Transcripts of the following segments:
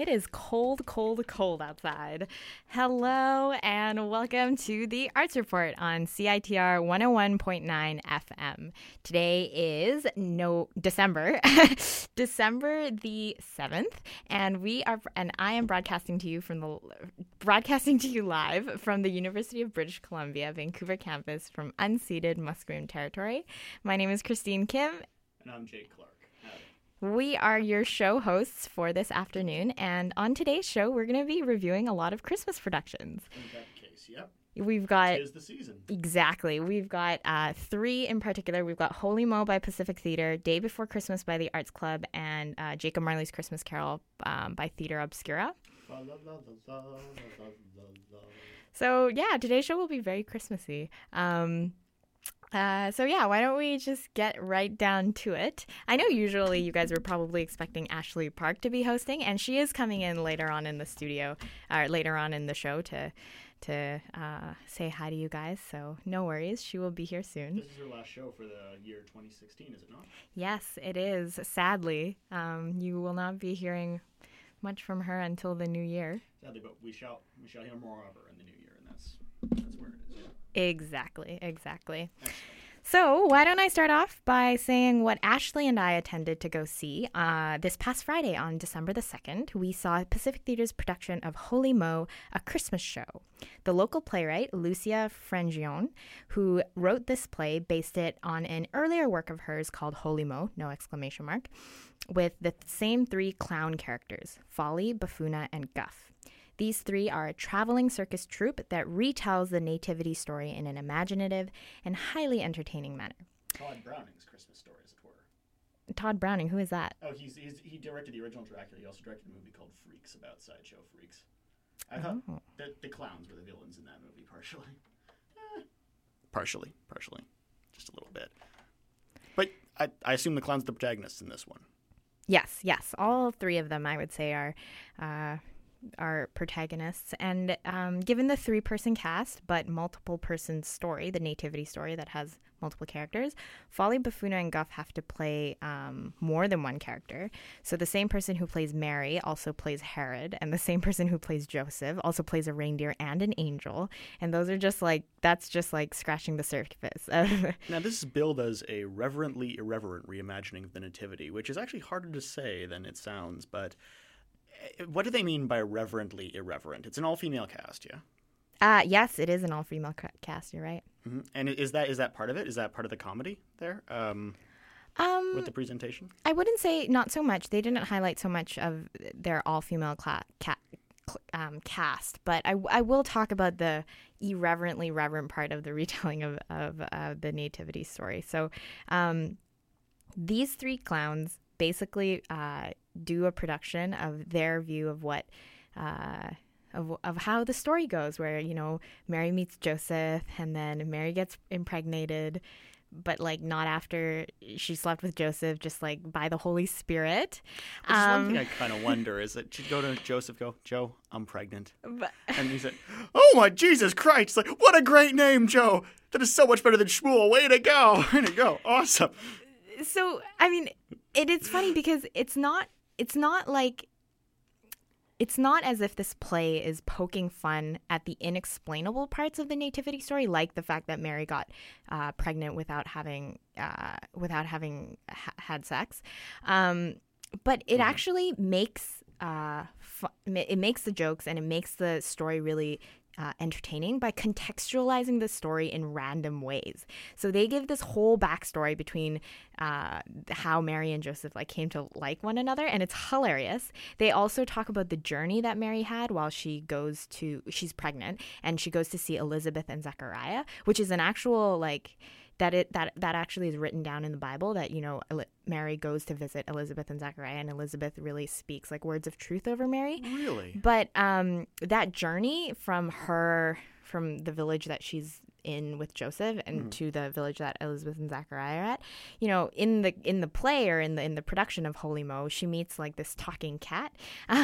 It is cold, cold, cold outside. Hello and welcome to the Arts Report on CITR 101.9 FM. Today is December the 7th, and I am broadcasting to you live from the University of British Columbia, Vancouver campus from unceded Musqueam territory. My name is Christine Kim. And I'm Jake Clark. We are your show hosts for this afternoon, and on today's show, we're going to be reviewing a lot of Christmas productions. In that case, yep. We've got... Tis the season. Exactly. We've got three in particular. We've got Holy Mo by Pacific Theater, Day Before Christmas by the Arts Club, and Jacob Marley's Christmas Carol by Theatre Obscura. So, yeah, today's show will be very Christmassy. Why don't we just get right down to it? I know usually you guys were probably expecting Ashley Park to be hosting, and she is coming in later on in the studio, or later on in the show to say hi to you guys, so no worries. She will be here soon. This is her last show for the year 2016, is it not? Yes, it is. Sadly, you will not be hearing much from her until the new year. Sadly, but we shall hear more of her in the new year, and that's where it is. Yeah. Exactly. So why don't I start off by saying what Ashley and I attended to go see. This past Friday on December the 2nd, we saw Pacific Theater's production of Holy Mo, a Christmas show. The local playwright, Lucia Frangione, who wrote this play, based it on an earlier work of hers called Holy Mo, ! with the same three clown characters, Folly, Buffuna, and Guff. These three are a traveling circus troupe that retells the nativity story in an imaginative and highly entertaining manner. Todd Browning's Christmas story, as it were. Todd Browning, who is that? Oh, he directed the original Dracula. He also directed a movie called Freaks about sideshow freaks. I thought the clowns were the villains in that movie, partially. Partially. Just a little bit. But I assume the clown's the protagonist in this one. Yes. All three of them, I would say, are protagonists, and given the three-person cast but multiple-person story, the nativity story that has multiple characters, Folly, Buffuna, and Guff have to play more than one character. So the same person who plays Mary also plays Herod, and the same person who plays Joseph also plays a reindeer and an angel. And those are just like, that's just like scratching the surface. Now this is billed as a reverently irreverent reimagining of the nativity, which is actually harder to say than it sounds, but what do they mean by reverently irreverent? It's an all-female cast, yeah? Yes, it is an all-female cast, you're right. Mm-hmm. And is that part of it? Is that part of the comedy there with the presentation? I wouldn't say not so much. They didn't highlight so much of their all-female cast, but I will talk about the irreverently reverent part of the retelling of the nativity story. So these three clowns basically do a production of their view of what of how the story goes, where, you know, Mary meets Joseph and then Mary gets impregnated, but like not after she slept with Joseph, just like by the Holy Spirit. There's one thing I kind of wonder is that she'd go to Joseph, go, "Joe, I'm pregnant," and he said, "Oh my Jesus Christ! Like what a great name, Joe! That is so much better than Shmuel. Way to go! Awesome." So I mean. It's funny because it's not as if this play is poking fun at the inexplainable parts of the nativity story, like the fact that Mary got pregnant without having had sex, but it actually makes it makes the jokes and it makes the story really entertaining by contextualizing the story in random ways. So they give this whole backstory between how Mary and Joseph like came to like one another, and it's hilarious. They also talk about the journey that Mary had while she's pregnant and she goes to see Elizabeth and Zechariah, which is an actual like that actually is written down in the Bible, that, you know, Mary goes to visit Elizabeth and Zechariah, and Elizabeth really speaks like words of truth over Mary. Really? But that journey from the village that she's in with Joseph and to the village that Elizabeth and Zechariah are at, you know, in the play or in the production of Holy Mo, she meets like this talking cat,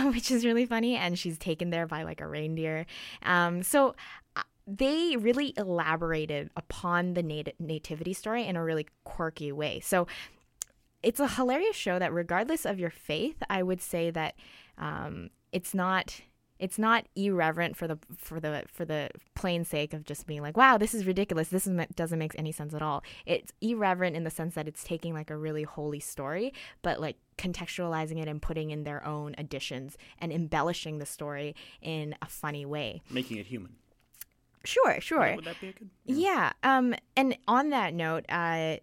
which is really funny, and she's taken there by like a reindeer. They really elaborated upon the nativity story in a really quirky way. So it's a hilarious show that regardless of your faith, I would say that it's not irreverent for the plain sake of just being like, wow, this is ridiculous. This doesn't make any sense at all. It's irreverent in the sense that it's taking like a really holy story, but like contextualizing it and putting in their own additions and embellishing the story in a funny way. Making it human. Sure. Would that be a good? Yeah. And on that note,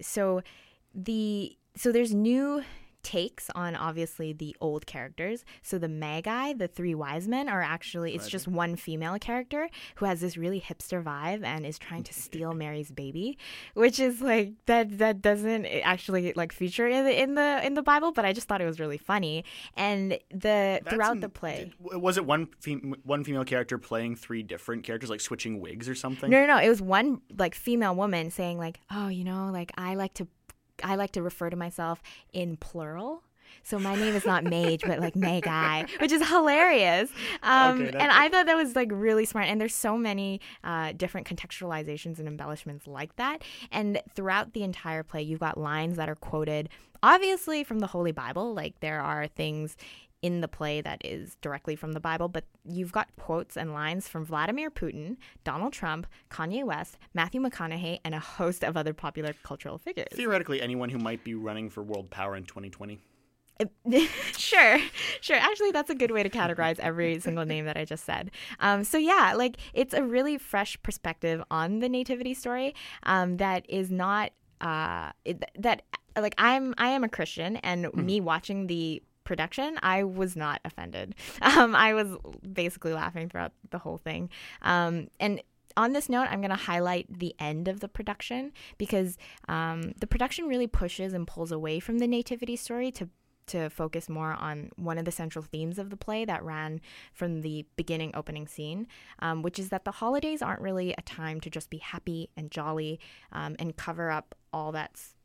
so there's new takes on obviously the old characters. So the Magi, the three wise men, are actually it's just one female character who has this really hipster vibe and is trying to steal Mary's baby, which is like that doesn't actually like feature in the Bible, but I just thought it was really funny. And throughout the play, was it one female character playing three different characters, like switching wigs or something? No. It was one like female woman saying like, oh, you know, like I like to refer to myself in plural. So my name is not Mage, but like Magi, which is hilarious. And I thought that was like really smart. And there's so many different contextualizations and embellishments like that. And throughout the entire play, you've got lines that are quoted, obviously from the Holy Bible. Like there are things in the play that is directly from the Bible, but you've got quotes and lines from Vladimir Putin, Donald Trump, Kanye West, Matthew McConaughey, and a host of other popular cultural figures. Theoretically, anyone who might be running for world power in 2020. Sure. Actually, that's a good way to categorize every single name that I just said. So yeah, like it's a really fresh perspective on the nativity story that is not I am a Christian, and me watching the production, I was not offended. I was basically laughing throughout the whole thing. And on this note, I'm going to highlight the end of the production because the production really pushes and pulls away from the nativity story to focus more on one of the central themes of the play that ran from the beginning opening scene, which is that the holidays aren't really a time to just be happy and jolly and cover up all that's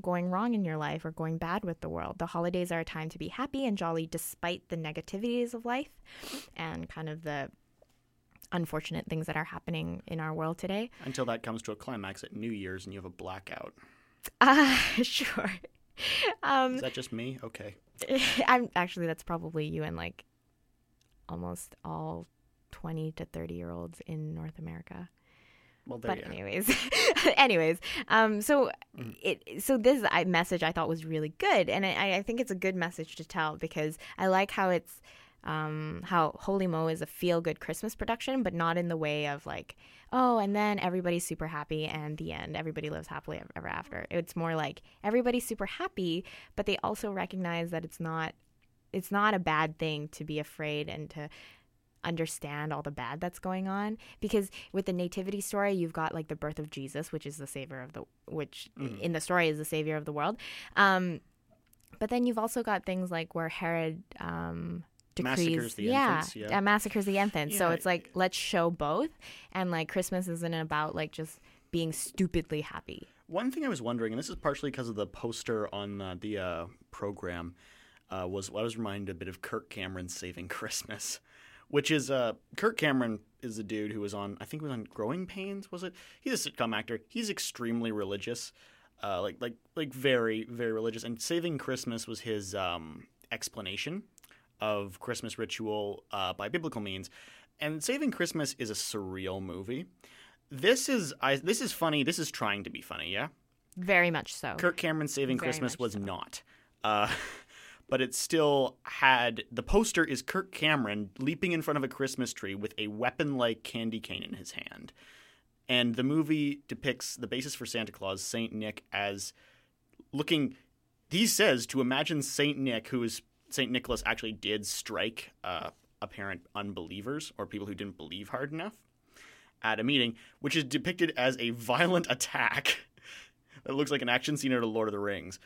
going wrong in your life or going bad with the world. The holidays are a time to be happy and jolly despite the negativities of life and kind of the unfortunate things that are happening in our world today. Until that comes to a climax at New Year's and you have a blackout. Sure. Is that just me? Okay. That's probably you and like almost all 20 to 30-year-olds in North America. Well, there but anyways, this message I thought was really good, and I think it's a good message to tell because I like how it's how Holy Mo is a feel-good Christmas production, but not in the way of like, oh, and then everybody's super happy, and the end, everybody lives happily ever after. It's more like everybody's super happy, but they also recognize that it's not a bad thing to be afraid and to understand all the bad that's going on, because with the nativity story you've got like the birth of Jesus, which is the savior of the in the story is the savior of the world, but then you've also got things like where Herod decrees, massacres the infants. So it's like, let's show both, and like Christmas isn't about like just being stupidly happy. One thing I was wondering, and this is partially because of the poster on the program, I was reminded a bit of Kirk Cameron's Saving Christmas. Which is Kirk Cameron is a dude who was on, I think he was on Growing Pains, was it? He's a sitcom actor. He's extremely religious, like very, very religious. And Saving Christmas was his explanation of Christmas ritual by biblical means. And Saving Christmas is a surreal movie. This is funny. This is trying to be funny, yeah? Very much so. Kirk Cameron's Saving Christmas was not. But it still had – the poster is Kirk Cameron leaping in front of a Christmas tree with a weapon-like candy cane in his hand. And the movie depicts the basis for Santa Claus, St. Nick, as looking – he says to imagine St. Nick, who is – St. Nicholas actually did strike apparent unbelievers or people who didn't believe hard enough at a meeting, which is depicted as a violent attack. It looks like an action scene out of Lord of the Rings.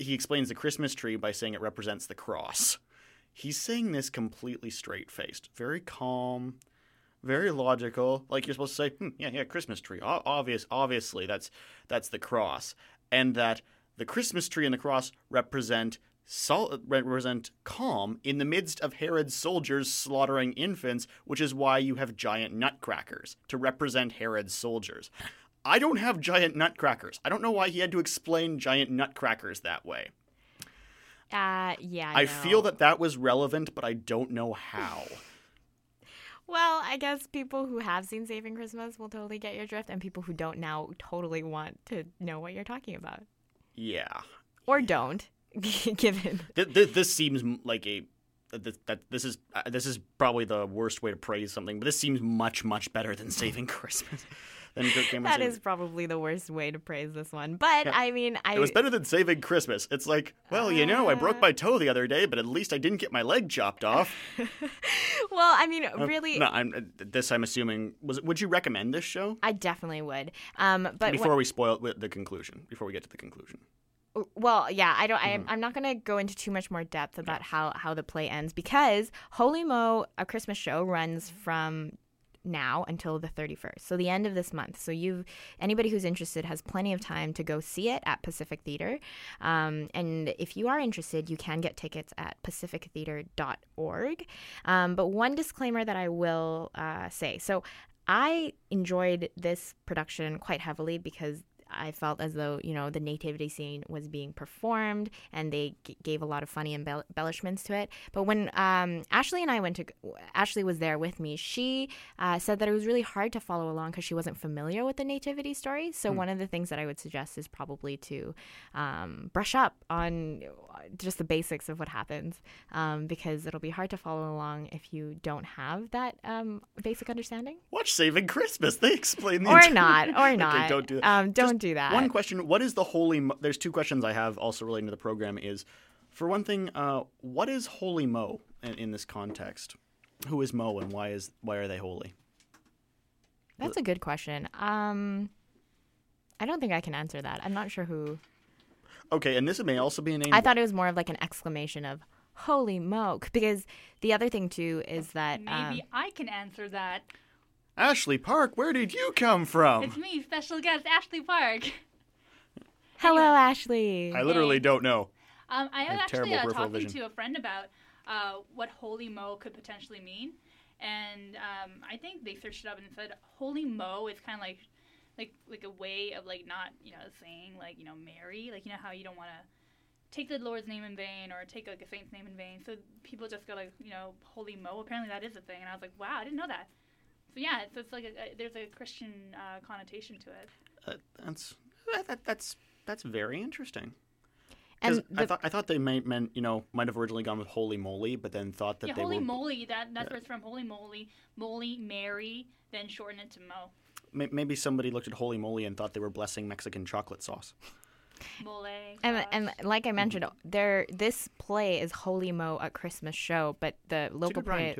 He explains the Christmas tree by saying it represents the cross. He's saying this completely straight-faced, very calm, very logical. Like you're supposed to say, Christmas tree. Obviously, that's the cross. And that the Christmas tree and the cross represent calm in the midst of Herod's soldiers slaughtering infants, which is why you have giant nutcrackers, to represent Herod's soldiers. I don't have giant nutcrackers. I don't know why he had to explain giant nutcrackers that way. Yeah. I feel that was relevant, but I don't know how. Well, I guess people who have seen Saving Christmas will totally get your drift, and people who don't now totally want to know what you're talking about. Yeah. Or don't, given. This seems like this is probably the worst way to praise something, but this seems much, much better than Saving Christmas. That is probably the worst way to praise this one. But, yeah. I mean, It was better than Saving Christmas. It's like, well, I broke my toe the other day, but at least I didn't get my leg chopped off. Well, I mean, really... I'm assuming... Would you recommend this show? I definitely would. But before we spoil the conclusion, before we get to the conclusion. Well, yeah, I don't. I'm not going to go into too much more depth about how the play ends, because Holy Mo, a Christmas show, runs from... now until the 31st, so the end of this month. So anybody who's interested has plenty of time to go see it at Pacific Theater. And if you are interested, you can get tickets at pacifictheater.org. But one disclaimer that I will say. So I enjoyed this production quite heavily because I felt as though, the nativity scene was being performed, and they gave a lot of funny embellishments to it. But when Ashley was there with me, she said that it was really hard to follow along because she wasn't familiar with the nativity story. So one of the things that I would suggest is probably to brush up on just the basics of what happens, because it'll be hard to follow along if you don't have that basic understanding. Watch Saving Christmas. They explain the entire... Or not. Okay, don't do that. Do that. One question. What is the Holy Mo? There's two questions I have also relating to the program is, for one thing, what is Holy Mo in this context? Who is Mo, and why are they holy? That's a good question. I don't think I can answer that. I'm not sure who. Okay, and this may also be a name. I thought it was more of like an exclamation of Holy Moke, because the other thing too is that maybe I can answer that. Ashley Park, where did you come from? It's me, special guest Ashley Park. Hello, Ashley. I literally don't know. I was actually talking to a friend about what Holy Mo could potentially mean, and I think they searched it up and said Holy Mo is kind of like a way of not saying Mary, how you don't want to take the Lord's name in vain or take a saint's name in vain. So people just go Holy Mo. Apparently that is a thing, and I was like, wow, I didn't know that. So yeah, it's like there's a Christian connotation to it. That's very interesting. And I thought they might have originally gone with holy moly, but then thought that holy moly. That's where it's from. Holy moly, Mary, then shorten it to Mo. Maybe somebody looked at holy moly and thought they were blessing Mexican chocolate sauce. Mole, and like I mentioned, this play is Holy Mo, a Christmas show, but the local play.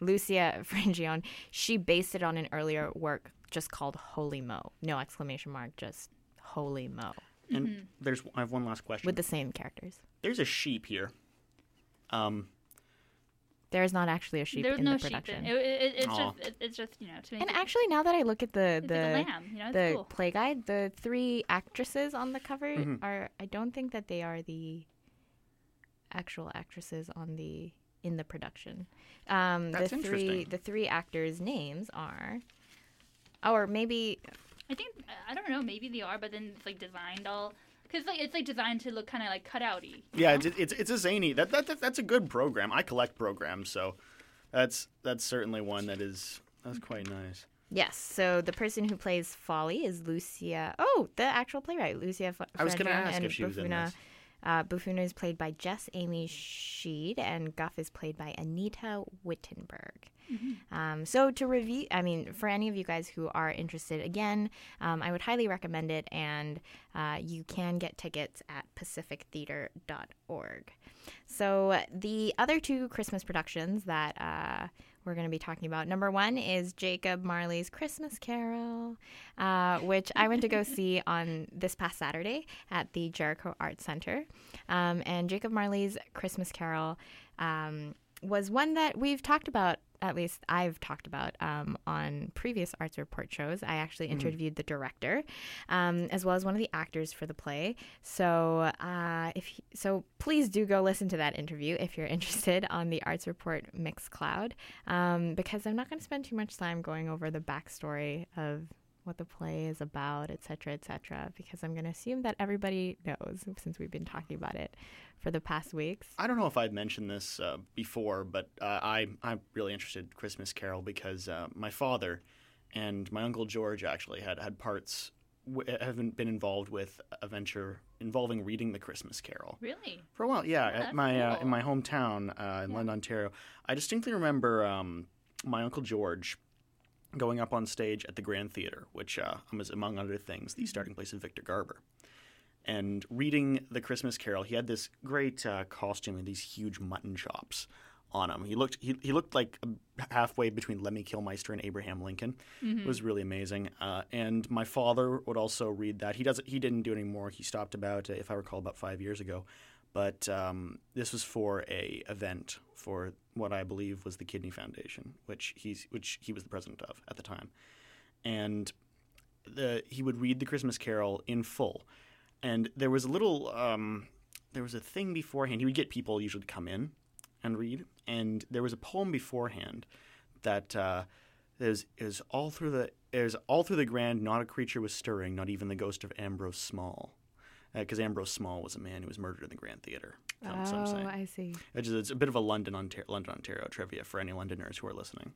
Lucia Frangione, she based it on an earlier work just called Holy Mo. No exclamation mark, just Holy Mo. And I have one last question. With the same characters. There's a sheep here. There is not actually a sheep in the production. There's no sheep. It's just to make. And actually, now that I look at the cool play guide, the three actresses on the cover are. I don't think that they are the actual actresses in the production. That's interesting. The three actors' names are, or maybe, I think, I don't know. Maybe they are, but then it's designed all. Because it's designed to look kind of cutout-y. Yeah, it's a zany. That's a good program. I collect programs, so that's certainly one that's quite nice. Yes. So the person who plays Folly is Lucia. Oh, the actual playwright, Lucia. I was going to ask if she was in this. Buffuna is played by Jess Amy Sheed, and Guff is played by Anita Wittenberg. So to review, for any of you guys who are interested, again, I would highly recommend it, and you can get tickets at pacifictheater.org. So the other two Christmas productions that we're going to be talking about, number one is Jacob Marley's Christmas Carol, which I went to go see on this past Saturday at the Jericho Arts Center. And Jacob Marley's Christmas Carol was one that we've talked about, at least I've talked about, on previous Arts Report shows. I actually interviewed the director, as well as one of the actors for the play. So please do go listen to that interview if you're interested on the Arts Report Mixcloud, because I'm not going to spend too much time going over the backstory of what the play is about, et cetera, because I'm going to assume that everybody knows since we've been talking about it for the past weeks. I don't know if I've mentioned this before, but I'm really interested in Christmas Carol because my father and my Uncle George actually had parts, haven't been involved with a venture involving reading the Christmas Carol. Really? For a while, yeah. At my, cool. In my hometown in London, Ontario, I distinctly remember my Uncle George going up on stage at the Grand Theater, which was, among other things, the starting place of Victor Garber. And reading the Christmas Carol, he had this great costume and these huge mutton chops on him. He looked like halfway between Lemmy Kilmister and Abraham Lincoln. Mm-hmm. It was really amazing. And my father would also read that. He didn't do any more. He stopped about, if I recall, about 5 years ago. But this was for a event for what I believe was the Kidney Foundation, which he was the president of at the time. And he would read the Christmas Carol in full. And there was a little there was a thing beforehand. He would get people usually to come in and read. And there was a poem beforehand that is all through the grand, not a creature was stirring, not even the ghost of Ambrose Small. Because Ambrose Small was a man who was murdered in the Grand Theater. Oh, I see. It's a bit of a London, Ontario trivia for any Londoners who are listening.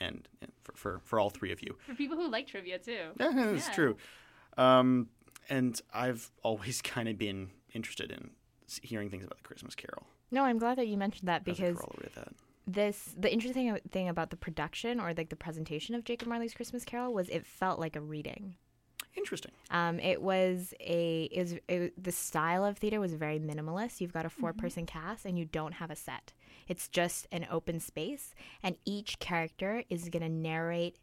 And for all three of you. For people who like trivia, too. Yeah, it's true. And I've always kind of been interested in hearing things about the Christmas Carol. No, I'm glad that you mentioned that because the interesting thing about the production or like the presentation of Jacob Marley's Christmas Carol was it felt like a reading. Interesting. The style of theater was very minimalist. You've got a 4-person cast and you don't have a set. It's just an open space and each character is going to narrate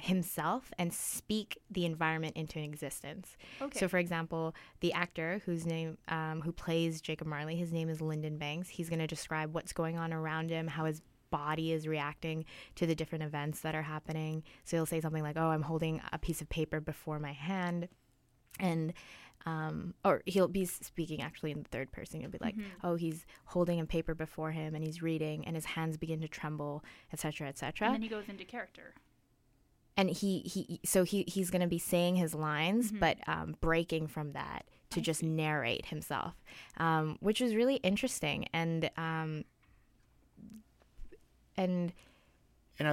himself and speak the environment into existence. Okay. So, for example, the actor whose name who plays Jacob Marley, his name is Lyndon Banks. He's going to describe what's going on around him, how his body is reacting to the different events that are happening. So he'll say something like, "Oh, I'm holding a piece of paper before my hand," and or he'll be speaking actually in the third person. He'll be like, "Oh, he's holding a paper before him, and he's reading, and his hands begin to tremble, etc., etc." And then he goes into character. And he's going to be saying his lines, but breaking from that to just narrate himself, which was really interesting. And now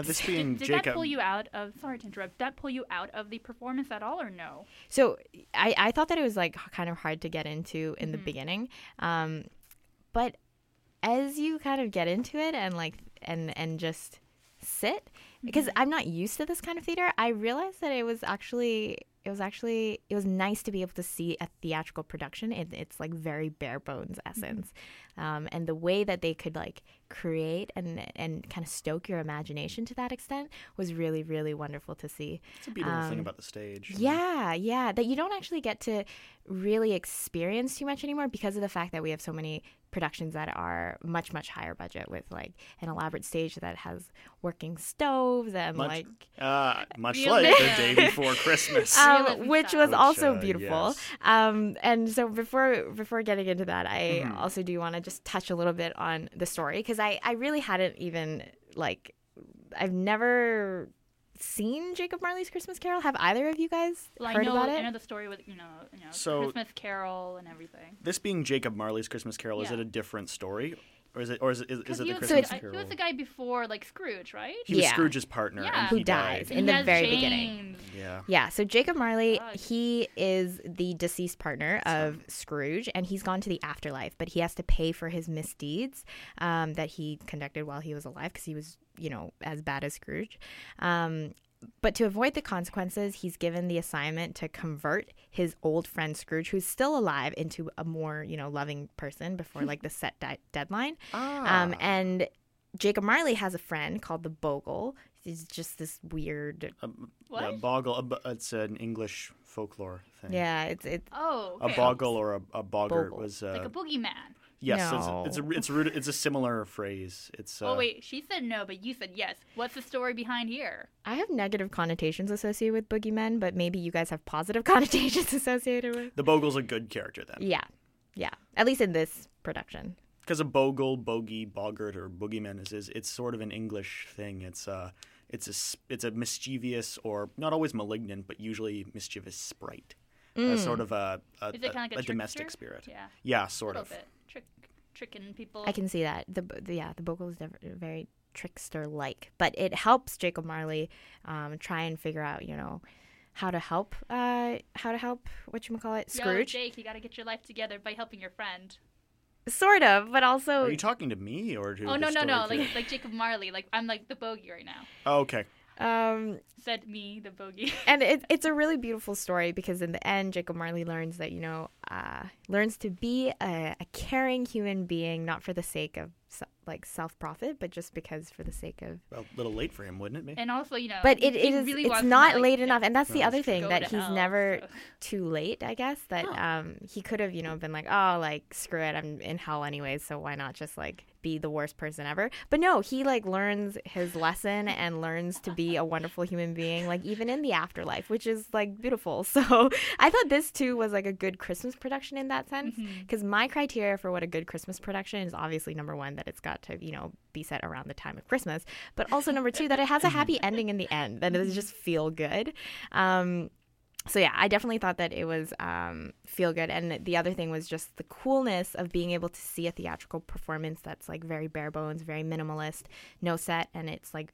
this being Jacob, that pull you out of? Sorry to interrupt. Did that pull you out of the performance at all, or no? So I thought that it was like kind of hard to get into in the beginning, but as you kind of get into it and like and just sit. Because I'm not used to this kind of theater, I realized that it was nice to be able to see a theatrical production in its like very bare bones essence, and the way that they could like create and kind of stoke your imagination to that extent was really, really wonderful to see. It's a beautiful thing about the stage. Yeah, that you don't actually get to really experience too much anymore because of the fact that we have so many productions that are much, much higher budget with like an elaborate stage that has working stoves and much like The Day Before Christmas, which was also beautiful. Yes. And so before getting into that, I also do want to just touch a little bit on the story because I really hadn't even like I've never seen Jacob Marley's Christmas Carol. Have either of you guys heard about it? I know the story with so, Christmas Carol and everything. This being Jacob Marley's Christmas Carol, is it a different story? Or is it the Christmas Carol? He was the guy before, like, Scrooge, right? He was Scrooge's partner. Yeah. Who dies in the very beginning. Yeah. Yeah, so Jacob Marley, he is the deceased partner of Scrooge, and he's gone to the afterlife, but he has to pay for his misdeeds that he conducted while he was alive because he was, as bad as Scrooge. But to avoid the consequences, he's given the assignment to convert his old friend Scrooge, who's still alive, into a more, loving person before, like, the set deadline. Ah. And Jacob Marley has a friend called the Bogle. He's just this weird... what? Yeah, Bogle. It's an English folklore thing. Yeah, it's... Oh, okay. A Bogle or a Bogger was... like a boogeyman. Yes, no. It's a similar phrase. It's oh wait, she said no, but you said yes. What's the story behind here? I have negative connotations associated with boogeymen, but maybe you guys have positive connotations associated with. The Bogle's a good character then. Yeah, at least in this production. Because a Bogle, bogey, boggart, or boogeyman it's sort of an English thing. It's it's a mischievous, or not always malignant, but usually mischievous sprite. Sort of a domestic spirit. Yeah, sort of. A little bit. Tricking people. I can see that. The Bogle is very trickster-like. But it helps Jacob Marley try and figure out, you know, how to help whatchamacallit, Scrooge. Yo, Jake, you got to get your life together by helping your friend. Sort of, but also... Are you talking to me or to... Oh, no. Like Jacob Marley. Like, I'm like the bogey right now. Oh, okay. Said me, the bogey. And it's a really beautiful story because in the end, Jacob Marley learns that, you know, learns to be a caring human being, not for the sake of self-profit, but just because for the sake of... Well, a little late for him, wouldn't it be? And also, you know... But it's not late enough. And that's the other thing, that he's never too late, I guess. That he could have, you know, been like, oh, like, screw it, I'm in hell anyways, so why not just, like... be the worst person ever. But no, he like learns his lesson and learns to be a wonderful human being, like even in the afterlife, which is like beautiful. So I thought this too was like a good Christmas production in that sense, because my criteria for what a good Christmas production is obviously, number one, that it's got to, you know, be set around the time of Christmas, but also number two, that it has a happy ending in the end, that it just feel good. So yeah, I definitely thought that it was feel good. And the other thing was just the coolness of being able to see a theatrical performance that's like very bare bones, very minimalist, no set. And it's like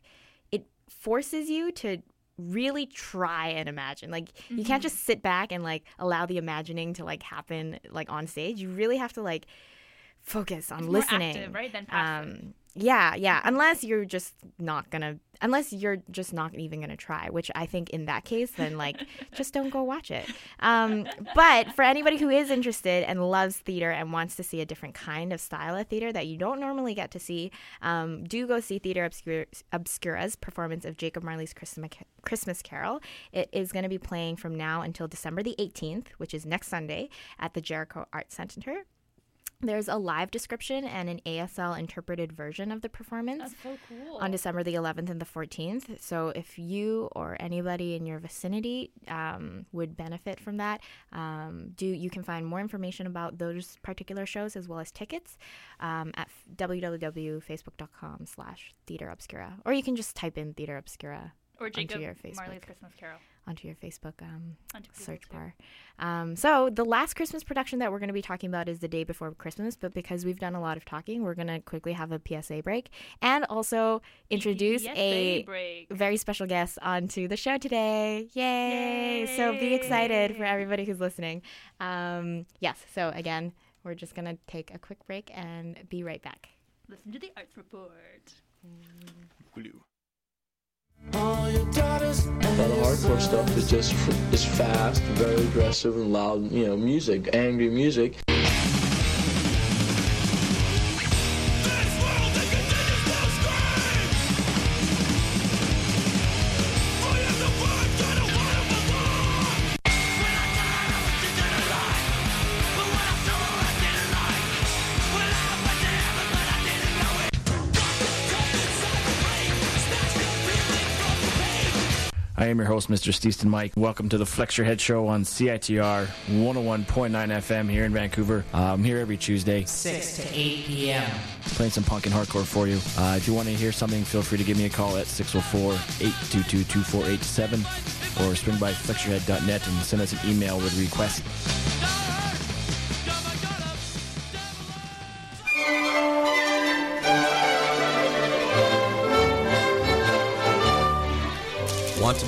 it forces you to really try and imagine. Like you can't just sit back and like allow the imagining to like happen like on stage. You really have to like focus on listening. More active, right? Than passive. Yeah. Unless you're just not even going to try, which I think in that case, then like just don't go watch it. But for anybody who is interested and loves theater and wants to see a different kind of style of theater that you don't normally get to see, do go see Theatre Obscura's performance of Jacob Marley's Christmas Carol. It is going to be playing from now until December the 18th, which is next Sunday at the Jericho Arts Center. There's a live description and an ASL interpreted version of the performance. That's so cool. On December the 11th and the 14th. So if you or anybody in your vicinity would benefit from that, you can find more information about those particular shows as well as tickets at www.facebook.com/Theatre Obscura. Or you can just type in Theatre Obscura. Or Jacob Marley's Christmas Carol. Onto your Facebook search bar. So the last Christmas production that we're going to be talking about is The Day Before Christmas, but because we've done a lot of talking, we're going to quickly have a PSA break and also introduce a very special guest onto the show today. Yay! So be excited for everybody who's listening. Yes, so again, we're just going to take a quick break and be right back. Listen to the Arts Report. Blue. Now the hardcore stuff is just is fast, very aggressive and loud, you know, music, angry music. I am your host, Mr. Steeston Mike. Welcome to the Flex Your Head Show on CITR 101.9 FM here in Vancouver. I'm here every Tuesday, 6 to 8 p.m. Playing some punk and hardcore for you. If you want to hear something, feel free to give me a call at 604-822-2487 or swing by flexyourhead.net and send us an email with requests. Want to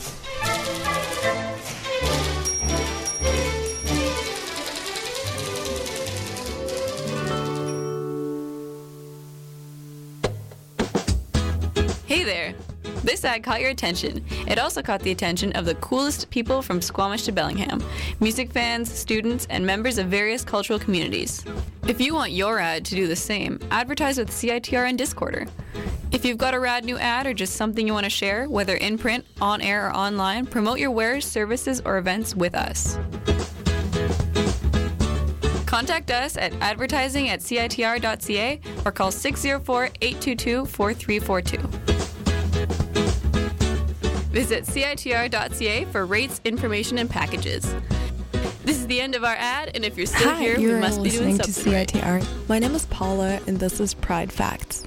This ad caught your attention. It also caught the attention of the coolest people from Squamish to Bellingham, music fans, students, and members of various cultural communities. If you want your ad to do the same, advertise with CITR and Discorder. If you've got a rad new ad or just something you want to share, whether in print, on air, or online, promote your wares, services, or events with us. Contact us at advertising@citr.ca or call 604-822-4342. Visit CITR.ca for rates, information, and packages. This is the end of our ad, and if you're still here, we must be doing something right. CITR. My name is Paula, and this is Pride Facts.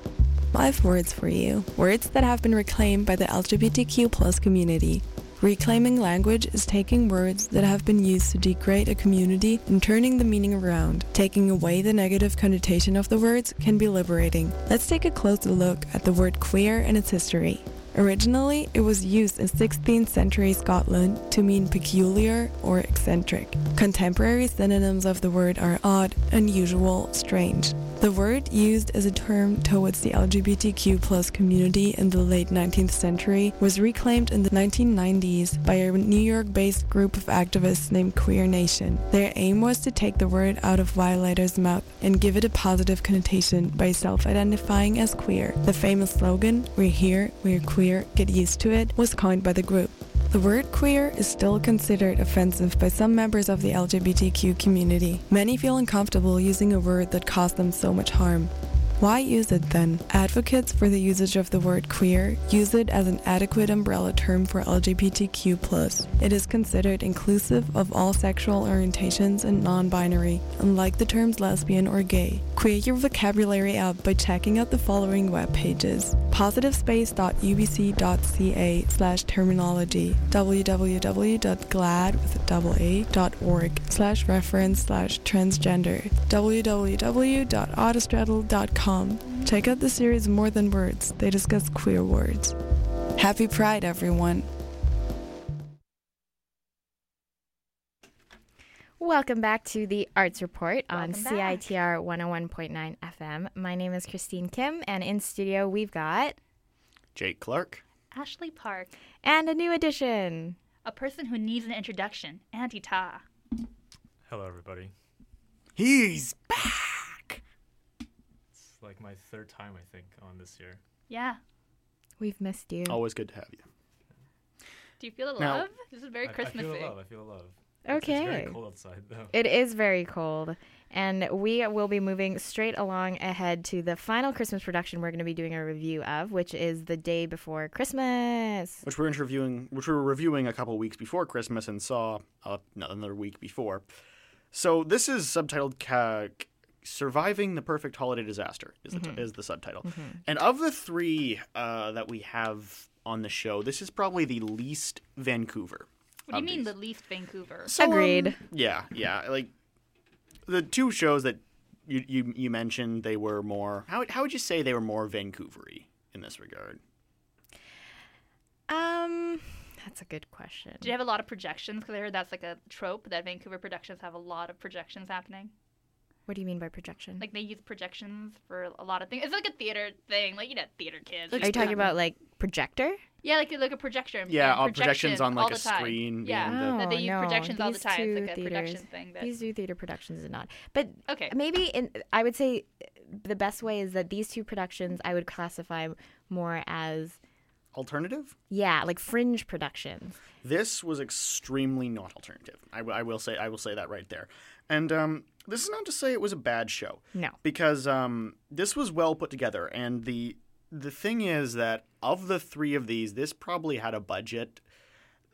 I have words for you. Words that have been reclaimed by the LGBTQ plus community. Reclaiming language is taking words that have been used to degrade a community and turning the meaning around. Taking away the negative connotation of the words can be liberating. Let's take a closer look at the word queer and its history. Originally, it was used in 16th century Scotland to mean peculiar or eccentric. Contemporary synonyms of the word are odd, unusual, strange. The word used as a term towards the LGBTQ+ community in the late 19th century was reclaimed in the 1990s by a New York-based group of activists named Queer Nation. Their aim was to take the word out of violators' mouth and give it a positive connotation by self-identifying as queer. The famous slogan, "We're here, we're queer, get used to it," was coined by the group. The word queer is still considered offensive by some members of the LGBTQ community. Many feel uncomfortable using a word that caused them so much harm. Why use it then? Advocates for the usage of the word queer use it as an adequate umbrella term for LGBTQ+. It is considered inclusive of all sexual orientations and non-binary, unlike the terms lesbian or gay. Queer your vocabulary up by checking out the following web pages: positivespace.ubc.ca/terminology, www.glad.org/reference/transgender, www.autostraddle.com. Check out the series More Than Words. They discuss queer words. Happy Pride, everyone. Welcome back to the Arts Report on CITR 101.9 FM. My name is Christine Kim, and in studio we've got Jake Clark, Ashley Park, and a new addition, a person who needs an introduction, Auntie Ta. Hello, everybody. He's back! Like my third time, I think, on this year. Yeah. We've missed you. Always good to have you. Do you feel the love? This is very Christmassy. I feel the love. Okay. It's very cold outside, though. It is very cold. And we will be moving straight along ahead to the final Christmas production we're going to be doing a review of, which is The Day Before Christmas. Which we were reviewing a couple weeks before Christmas and saw another week before. So this is subtitled Surviving the Perfect Holiday Disaster is the subtitle. Mm-hmm. And of the three that we have on the show, this is probably the least Vancouver. What do you mean the least Vancouver? So, agreed. Yeah. Like the two shows that you mentioned, they were more. How would you say they were more Vancouver-y in this regard? That's a good question. Do you have a lot of projections? Because I heard that's like a trope that Vancouver productions have a lot of projections happening. What do you mean by projection? Like, they use projections for a lot of things. It's like a theater thing. Like, you know, theater kids. Are you talking about, like, projector? Yeah, like a projector. Yeah, projections on, like, a screen. Yeah, that they use projections all the time. It's like a production thing. These two theater productions are not. But okay. Maybe I would say the best way is that these two productions I would classify more as alternative? Yeah, like fringe productions. This was extremely not alternative. I will say that right there. And this is not to say it was a bad show. No. Because this was well put together. And the thing is that of the three of these, this probably had a budget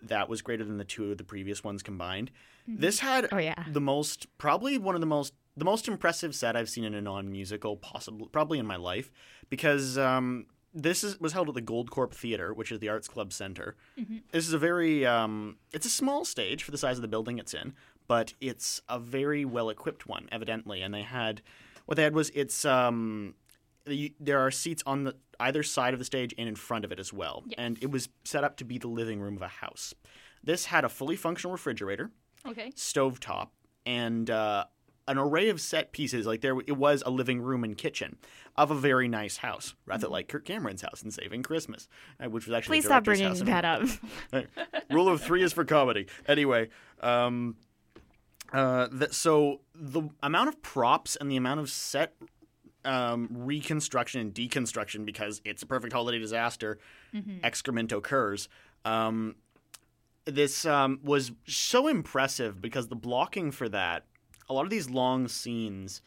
that was greater than the two of the previous ones combined. Mm-hmm. This had the most impressive set I've seen in a non-musical probably in my life. Because this was held at the Goldcorp Theater, which is the Arts Club Center. Mm-hmm. This is a very it's a small stage for the size of the building it's in. But it's a very well-equipped one, evidently. And there are seats on the either side of the stage and in front of it as well. Yes. And it was set up to be the living room of a house. This had a fully functional refrigerator, stovetop, and an array of set pieces. Like it was a living room and kitchen of a very nice house, rather like Kirk Cameron's house in Saving Christmas, which was actually. Please stop bringing that up. Rule of three is for comedy. Anyway. So the amount of props and the amount of set reconstruction and deconstruction, because it's a perfect holiday disaster, excrement occurs, this was so impressive because the blocking for that a lot of these long scenes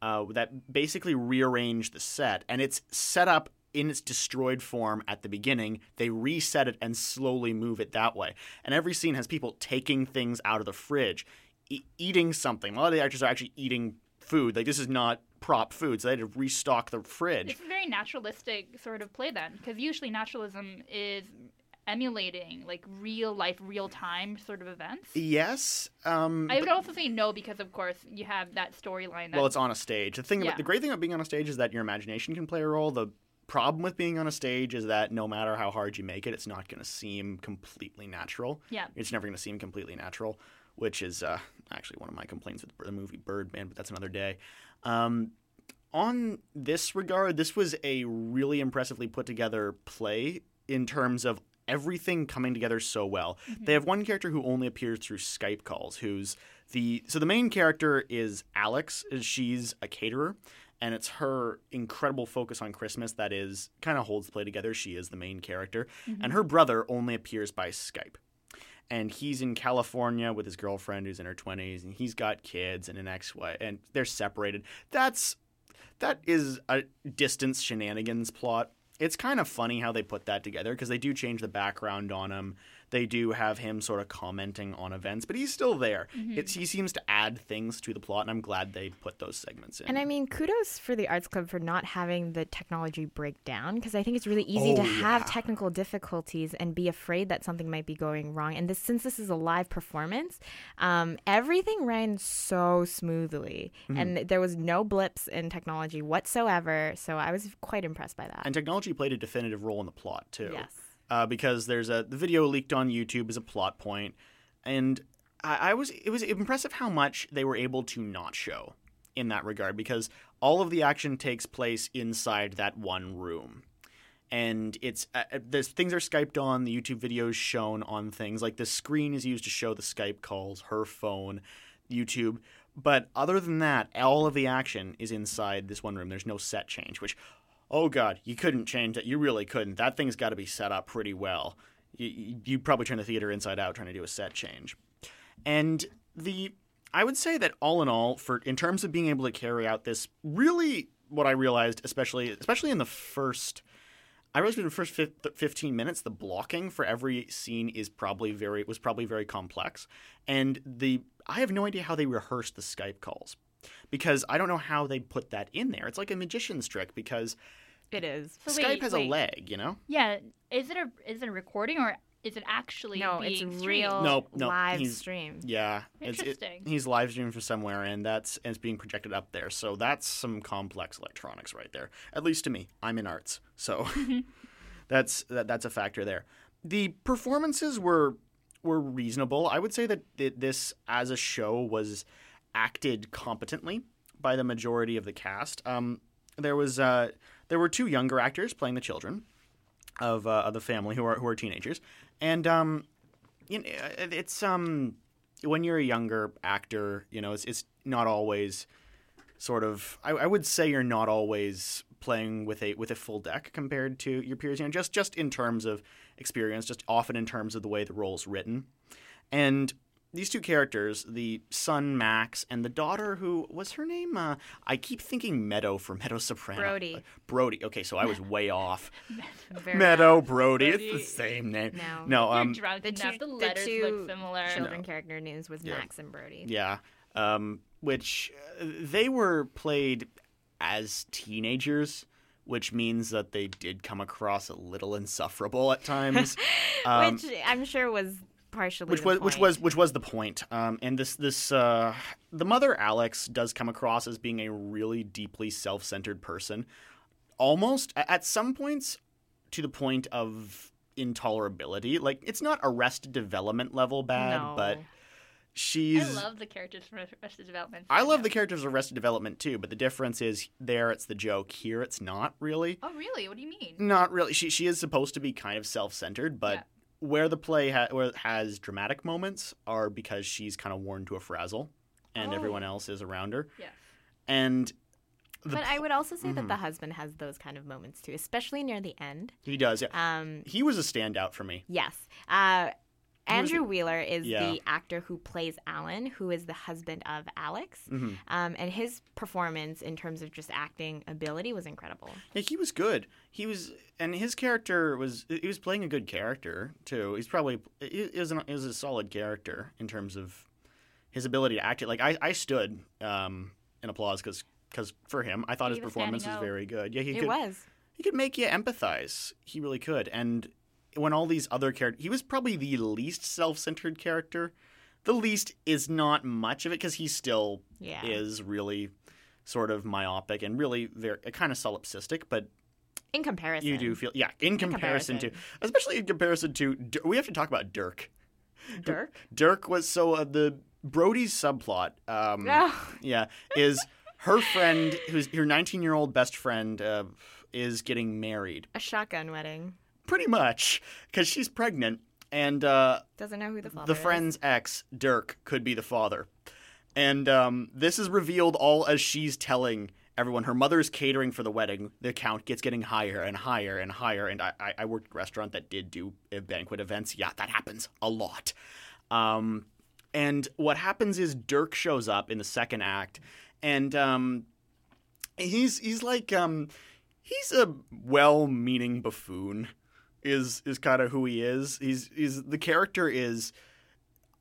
that basically rearrange the set, and it's set up in its destroyed form at the beginning. They reset it and slowly move it that way. And every scene has people taking things out of the fridge, eating something. A lot of the actors are actually eating food. Like, this is not prop food, so they had to restock the fridge. It's a very naturalistic sort of play then, because usually naturalism is emulating, like, real-life, real-time sort of events. Yes. I would also say no, because, of course, you have that storyline. Well, it's on a stage. The great thing about being on a stage is that your imagination can play a role. The problem with being on a stage is that no matter how hard you make it, it's not going to seem completely natural. Yeah. It's never going to seem completely natural, which is actually one of my complaints with the movie Birdman, but that's another day. On this regard, this was a really impressively put together play in terms of everything coming together so well. Mm-hmm. They have one character who only appears through Skype calls, so the main character is Alex. She's a caterer, and it's her incredible focus on Christmas that is kind of holds the play together. She is the main character. Mm-hmm. And her brother only appears by Skype. And he's in California with his girlfriend who's in her 20s, and he's got kids and an ex-wife, and they're separated. That is a distance shenanigans plot. It's kind of funny how they put that together, because they do change the background on him. They do have him sort of commenting on events, but he's still there. Mm-hmm. He seems to add things to the plot, and I'm glad they put those segments in. And I mean, kudos for the Arts Club for not having the technology break down, because I think it's really easy to have technical difficulties and be afraid that something might be going wrong. And since this is a live performance, everything ran so smoothly, mm-hmm. and there was no blips in technology whatsoever, so I was quite impressed by that. And technology played a definitive role in the plot, too. Yes. Because the video leaked on YouTube is a plot point, and it was impressive how much they were able to not show in that regard, because all of the action takes place inside that one room, and it's there's things are Skyped on, the YouTube videos shown on things, like the screen is used to show the Skype calls, her phone, YouTube. But other than that, all of the action is inside this one room. There's no set change, which. Oh, God, you couldn't change it. You really couldn't. That thing's got to be set up pretty well. You probably turn the theater inside out trying to do a set change. And I would say that all in all, in terms of being able to carry out this, really what I realized, especially in the first... I realized in the first 15 minutes, the blocking for every scene was probably very complex. And I have no idea how they rehearsed the Skype calls, because I don't know how they put that in there. It's like a magician's trick, because... It is. So Skype has a leg, you know? Yeah. Is it a recording, or is it actually it's real live stream? Yeah. Interesting. He's live streamed from somewhere, and it's being projected up there. So that's some complex electronics right there. At least to me. I'm in arts. So that's a factor there. The performances were reasonable. I would say that this, as a show, was acted competently by the majority of the cast. There were two younger actors playing the children of the family who are teenagers, and it's when you're a younger actor, you know, it's not always sort of I would say you're not always playing with a full deck compared to your peers, you know, just in terms of experience, just often in terms of the way the role's written, and. These two characters, the son, Max, and the daughter, who was her name? I keep thinking Meadow for Meadow Soprano. Brody. Okay, so I was way off. Meadow, Brody. It's the same name. No. You're drunk enough. The letters look similar. Children character names was Max and Brody. Yeah. Which they were played as teenagers, which means that they did come across a little insufferable at times. Which I'm sure was... Partially which was the point. And this the mother Alex does come across as being a really deeply self-centered person, almost at some points to the point of intolerability. Like, it's not Arrested Development level bad, but she's. I love the characters from Arrested Development. I love the characters of Arrested Development too, but the difference is there it's the joke, here it's not really. Oh really? What do you mean? Not really. She is supposed to be kind of self-centered, but. Yeah. Where the play has dramatic moments are because she's kind of worn to a frazzle, and everyone else is around her. Yeah, and but I would also say that the husband has those kind of moments too, especially near the end. He does. Yeah, he was a standout for me. Yes, Andrew Wheeler is the actor who plays Alan, who is the husband of Alex. Mm-hmm. And his performance in terms of just acting ability was incredible. Yeah, he was good. He was, and his character was, he was playing a good character, too. He's probably, he was a solid character in terms of his ability to act it. Like, I stood in applause because for him, I thought his performance was very good. Yeah, he could make you empathize. He really could. And when all these other characters, he was probably the least self-centered character. The least is not much of it because he still is really sort of myopic and really very kind of solipsistic, but in comparison, you do feel in comparison to we have to talk about Dirk. Dirk was the Brody's subplot. Is her friend, who's her 19-year-old best friend, is getting married. A shotgun wedding. Pretty much, because she's pregnant, and doesn't know who the father is. The friend's ex, Dirk, could be the father. And this is revealed all as she's telling everyone. Her mother's catering for the wedding. The account gets getting higher and higher and higher. And I worked at a restaurant that did do banquet events. Yeah, that happens a lot. And what happens is Dirk shows up in the second act, and he's like he's a well-meaning buffoon. Is kind of who he is. He's the character is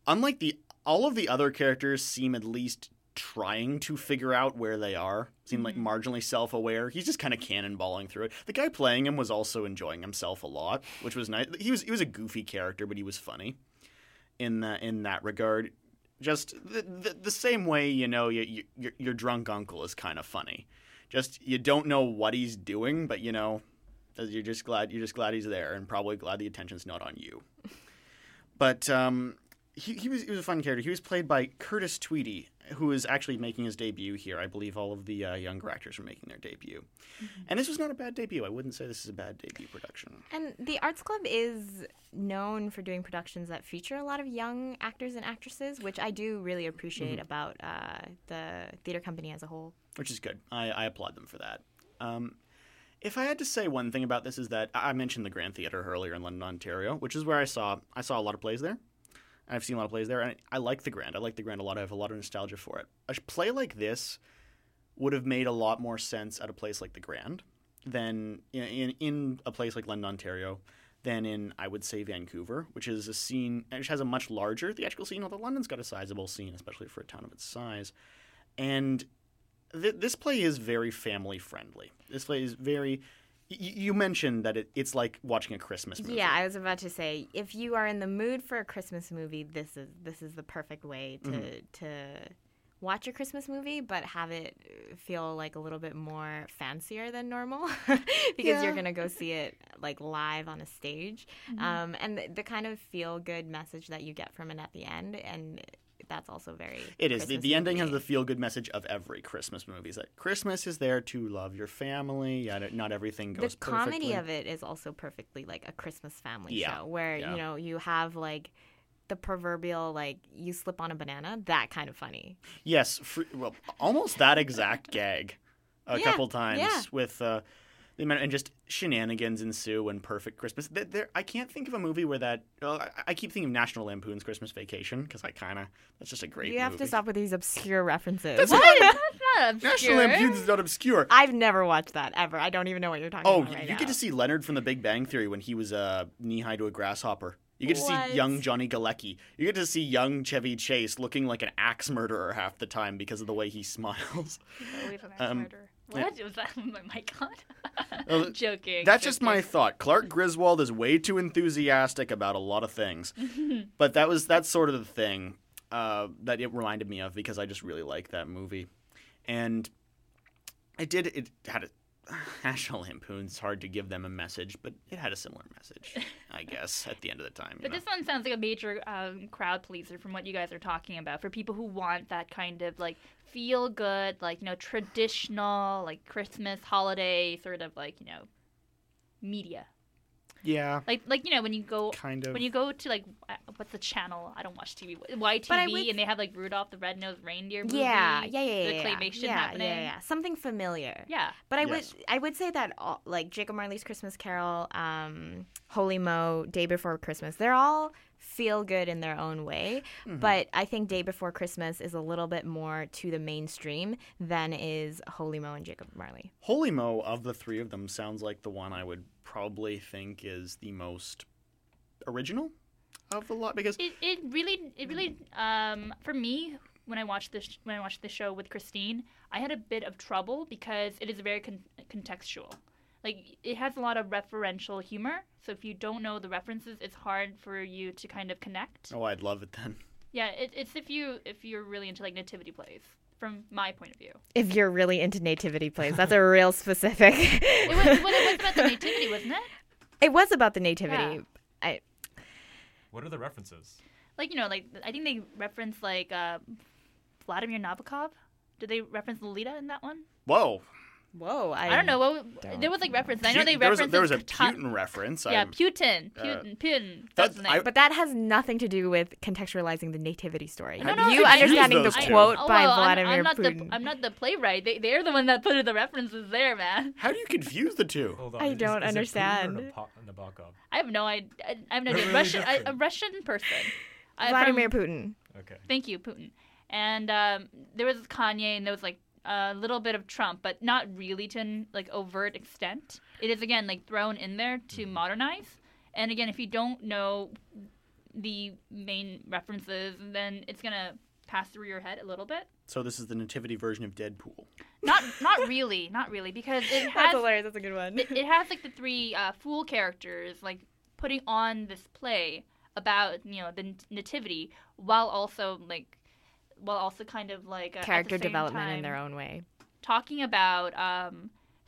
unlike all of the other characters seem at least trying to figure out where they are. Seem like marginally self-aware. He's just kind of cannonballing through it. The guy playing him was also enjoying himself a lot, which was nice. He was a goofy character, but he was funny in that regard. Just the same way, you know, your drunk uncle is kind of funny. Just you don't know what he's doing, but you know. You're just glad he's there, and probably glad the attention's not on you. But he was a fun character. He was played by Curtis Tweedy, who is actually making his debut here. I believe all of the younger actors are making their debut, and this was not a bad debut. I wouldn't say this is a bad debut production. And the Arts Club is known for doing productions that feature a lot of young actors and actresses, which I do really appreciate about the theater company as a whole. Which is good. I applaud them for that. If I had to say one thing about this is that I mentioned the Grand Theater earlier in London, Ontario, which is where I saw a lot of plays there. I've seen a lot of plays there, and I like the Grand. I like the Grand a lot. I have a lot of nostalgia for it. A play like this would have made a lot more sense at a place like the Grand than in a place like London, Ontario, than in, I would say, Vancouver, which is a scene which has a much larger theatrical scene, although London's got a sizable scene, especially for a town of its size. And this play is very family-friendly. This play is very... You mentioned that it's like watching a Christmas movie. Yeah, I was about to say, if you are in the mood for a Christmas movie, this is the perfect way to watch a Christmas movie, but have it feel like a little bit more fancier than normal because you're going to go see it like live on a stage. And the kind of feel-good message that you get from it at the end and... That's also very It is. The ending has the feel-good message of every Christmas movie. It's like Christmas is there to love your family. Yeah, not everything goes perfectly. The comedy of it is also perfectly like a Christmas family show where, you know, you have like the proverbial like you slip on a banana, that kind of funny. Yes. Well, almost that exact gag a couple times with the amount and just shenanigans ensue and perfect Christmas. I can't think of a movie where that. I keep thinking of National Lampoon's Christmas Vacation because that's just a great movie. You have to stop with these obscure references. That's not obscure. National Lampoon's is not obscure. I've never watched that ever. I don't even know what you're talking about. You get to see Leonard from The Big Bang Theory when he was knee-high to a grasshopper. You get to see young Johnny Galecki. You get to see young Chevy Chase looking like an axe murderer half the time because of the way he smiles. No, we don't axe murderer. What? Yeah. Was that my God? I'm joking. That's just my thought. Clark Griswold is way too enthusiastic about a lot of things. But that's sort of the thing that it reminded me of because I just really like that movie. And it had National Lampoon's hard to give them a message, but it had a similar message, I guess, at the end of the time. But this one sounds like a major crowd pleaser from what you guys are talking about for people who want that kind of like feel good, like, you know, traditional, like Christmas holiday sort of like, you know, media. Yeah. Like you know, when you go to like what's the channel? I don't watch TV. YTV, and they have like Rudolph the Red-Nosed Reindeer movie. Yeah. The claymation happening. Yeah. Something familiar. Yeah. But I would say that all, like Jacob Marley's Christmas Carol, Holy Mo, Day Before Christmas, they're all feel good in their own way. Mm-hmm. But I think Day Before Christmas is a little bit more to the mainstream than is Holy Mo and Jacob Marley. Holy Mo, of the three of them, sounds like the one I would probably think is the most original of the lot, because it really for me, when I watched this show with Christine, I had a bit of trouble because it is very contextual. Like, it has a lot of referential humor, so if you don't know the references, it's hard for you to kind of connect. Oh, I'd love it then. Yeah, it's if you're really into, like, nativity plays, from my point of view. If you're really into nativity plays. That's a real specific... It was about the nativity, wasn't it? It was about the nativity. Yeah. What are the references? Like, you know, like, I think they reference, like, Vladimir Nabokov. Did they reference Lolita in that one? Whoa! I don't know. There was like reference. I know they referenced. There was a Putin reference. Yeah, Putin. That's the name. But that has nothing to do with contextualizing the nativity story. No, you understanding the quote by Vladimir Putin. I'm not the playwright. They're the one that put the references there, man. How do you confuse the two? Hold on. I don't understand. Nabokov. I have no idea. I have no idea. A Russian person. Vladimir Putin. Okay. Thank you, Putin. And there was Kanye, and there was like. A little bit of Trump, but not really to like overt extent. It is again like thrown in there to modernize. And again, if you don't know the main references, then it's gonna pass through your head a little bit. So this is the nativity version of Deadpool. Not really, because it has. That's hilarious. That's a good one. It has like the three fool characters like putting on this play about the nativity while also kind of like character development in their own way, talking about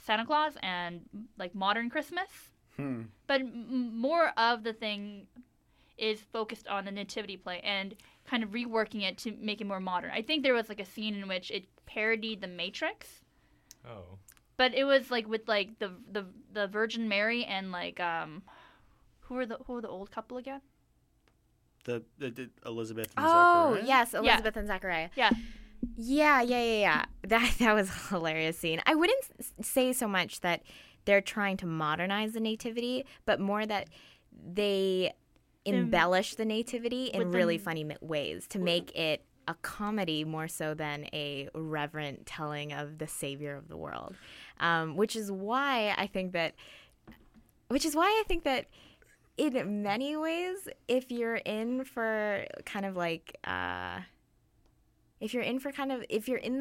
Santa Claus and like modern Christmas, but more of the thing is focused on the nativity play and kind of reworking it to make it more modern. I think there was like a scene in which it parodied The Matrix. Oh. But it was like with like the Virgin Mary and like who were the old couple again? The Elizabeth and Zachariah. Oh, yes, Elizabeth and Zachariah. Yeah. Yeah. That was a hilarious scene. I wouldn't say so much that they're trying to modernize the nativity, but more that they embellish the nativity in really funny ways to make it a comedy more so than a reverent telling of the savior of the world, which is why I think that in many ways, if you're in the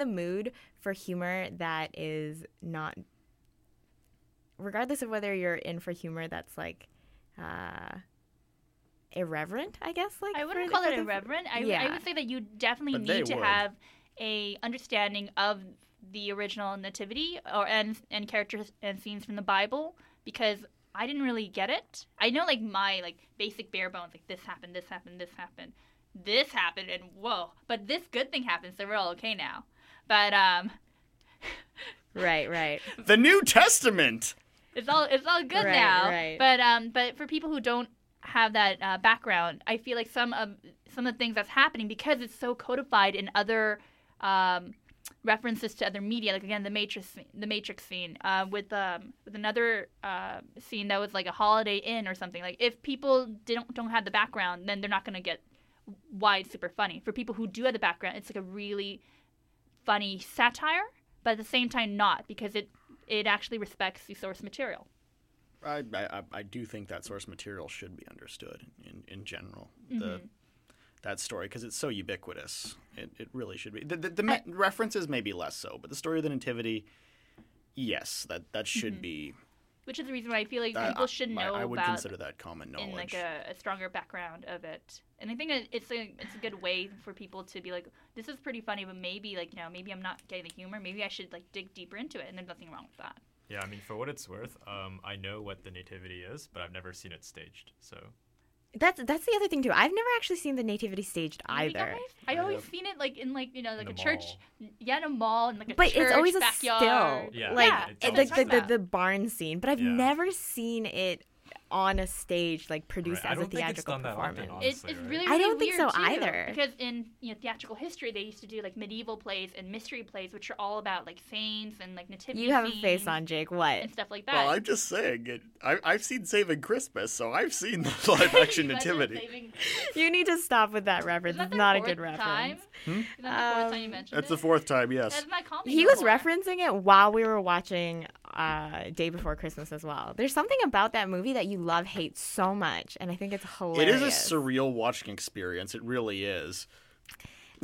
mood for humor that is not, regardless of whether you're in for humor that's like irreverent, I guess. Like I wouldn't call it irreverent. I would say that you definitely need to have a understanding of the original nativity and characters and scenes from the Bible, because I didn't really get it. I know, like, my, like, basic bare bones, like, this happened, and whoa. But this good thing happened, so we're all okay now. But, Right. The New Testament! It's all good now. Right. But for people who don't have that background, I feel like some of the things that's happening, because it's so codified in other, references to other media, like again the Matrix scene with another scene that was like a Holiday Inn or something. Like if people don't have the background, then they're not going to get why it's super funny. For people who do have the background, it's like a really funny satire, but at the same time not, because it actually respects the source material. I do think that source material should be understood in general. Mm-hmm. That story, because it's so ubiquitous. It really should be. The references may be less so, but the story of the Nativity, yes, that should be. Which is the reason why I feel like people should know about it. I would consider that common knowledge. In like a stronger background of it. And I think it's a good way for people to be like, this is pretty funny, but maybe like, maybe I'm not getting the humor. Maybe I should like dig deeper into it, and there's nothing wrong with that. Yeah, I mean, for what it's worth, I know what the Nativity is, but I've never seen it staged, so... That's the other thing too. I've never actually seen the nativity staged either. I always seen it like in like like a church, in a mall and like a church backyard. But it's always a still, like the barn scene. But I've never seen it on a stage, like produced as a theatrical performance. I don't think so either. Because in theatrical history, they used to do like medieval plays and mystery plays, which are all about like faints and like nativity. You have a face on, Jake. What? And stuff like that. Well, I'm just saying it. I've seen Saving Christmas, so I've seen the live action nativity. You need to stop with that reference. It's not a good reference. Is that the fourth time you mentioned it? That's the fourth time, yes. He was referencing it while we were watching Day Before Christmas as well. There's something about that movie that you hate so much, and I think it's hilarious. It is a surreal watching experience. It really is.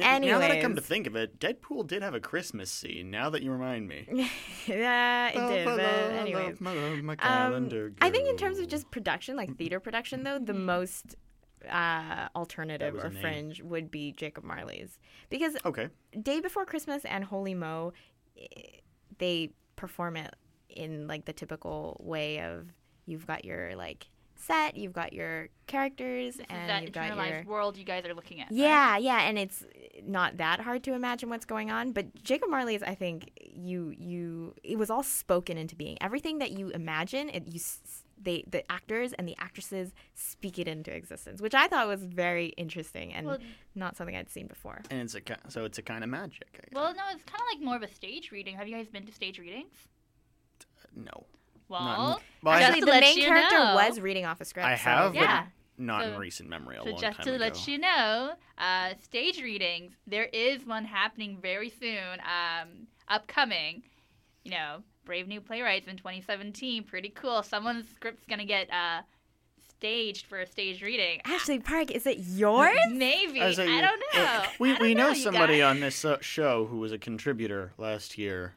Anyways. Now that I come to think of it, Deadpool did have a Christmas scene, now that you remind me. Yeah, it did. But anyways. My calendar I think in terms of just production, like theater production, though, the most alternative or fringe would be Jacob Marley's. Because Day Before Christmas and Holy Mo, they perform it in like the typical way of you've got your like set, you've got your characters, and you've got your world you guys are looking at. Yeah, right? Yeah, and it's not that hard to imagine what's going on. But Jacob Marley's, I think it was all spoken into being. Everything that you imagine, the actors and the actresses speak it into existence, which I thought was very interesting and not something I'd seen before. And it's a kind of magic, I guess. Well, no, it's kind of like more of a stage reading. Have you guys been to stage readings? No. Well, actually, the main character was reading off a script. I have, but not in recent memory. A long time ago. So just to let you know, stage readings, there is one happening very soon, upcoming. Brave New Playwrights in 2017. Pretty cool. Someone's script's going to get staged for a stage reading. Ashley Park, is it yours? Maybe. I don't know. We know somebody on this show who was a contributor last year.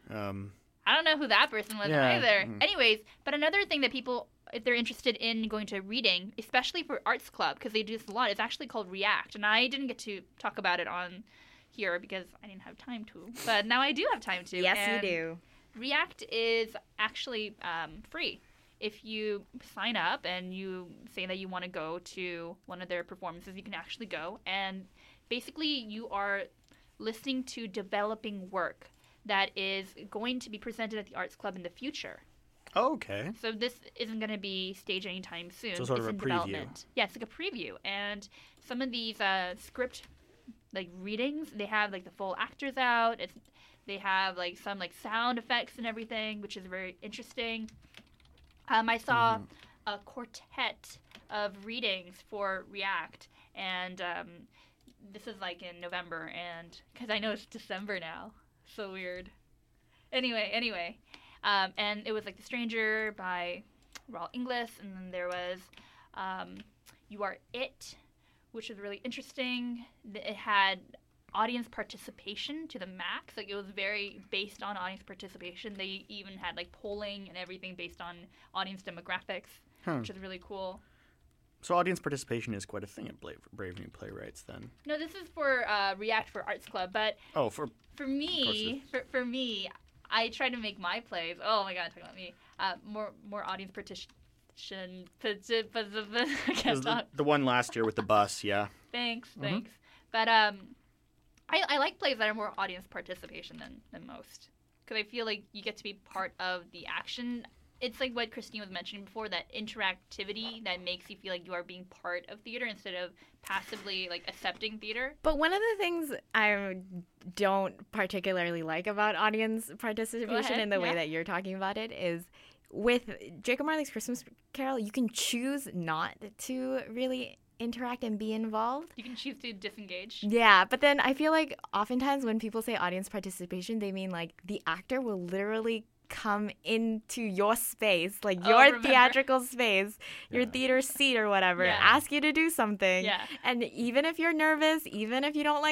I don't know who that person was either. Mm-hmm. Anyways, but another thing that people, if they're interested in going to a reading, especially for Arts Club, because they do this a lot, it's actually called React. And I didn't get to talk about it on here because I didn't have time to. But now I do have time to. Yes, and you do. React is actually free. If you sign up and you say that you want to go to one of their performances, you can actually go. And basically you are listening to developing work that is going to be presented at the Arts Club in the future. Oh, okay. So this isn't going to be staged anytime soon. So it's sort of a preview. Yeah, it's like a preview. And some of these script readings, they have the full actors out. They have some sound effects and everything, which is very interesting. I saw a quartet of readings for React, and this is in November, and because I know it's December now. So weird. Anyway. And it was The Stranger by Raoul Inglis. And then there was You Are It, which was really interesting. It had audience participation to the max. It was very based on audience participation. They even had polling and everything based on audience demographics, which is really cool. So audience participation is quite a thing at Brave New Playwrights, then. No, this is for React for Arts Club, but for me, I try to make my plays. Oh my God, talking about me. More audience participation. The one last year with the bus, yeah. Thanks. But I like plays that are more audience participation than most, because I feel you get to be part of the action. It's what Christine was mentioning before, that interactivity that makes you feel you are being part of theater instead of passively accepting theater. But one of the things I don't particularly like about audience participation in the way that you're talking about it is with Jacob Marley's Christmas Carol, you can choose not to really interact and be involved. You can choose to disengage. Yeah, but then I feel oftentimes when people say audience participation, they mean the actor will literally come into your space, theatrical space, your theater seat or whatever, ask you to do something. Yeah. And even if you're nervous, even if you don't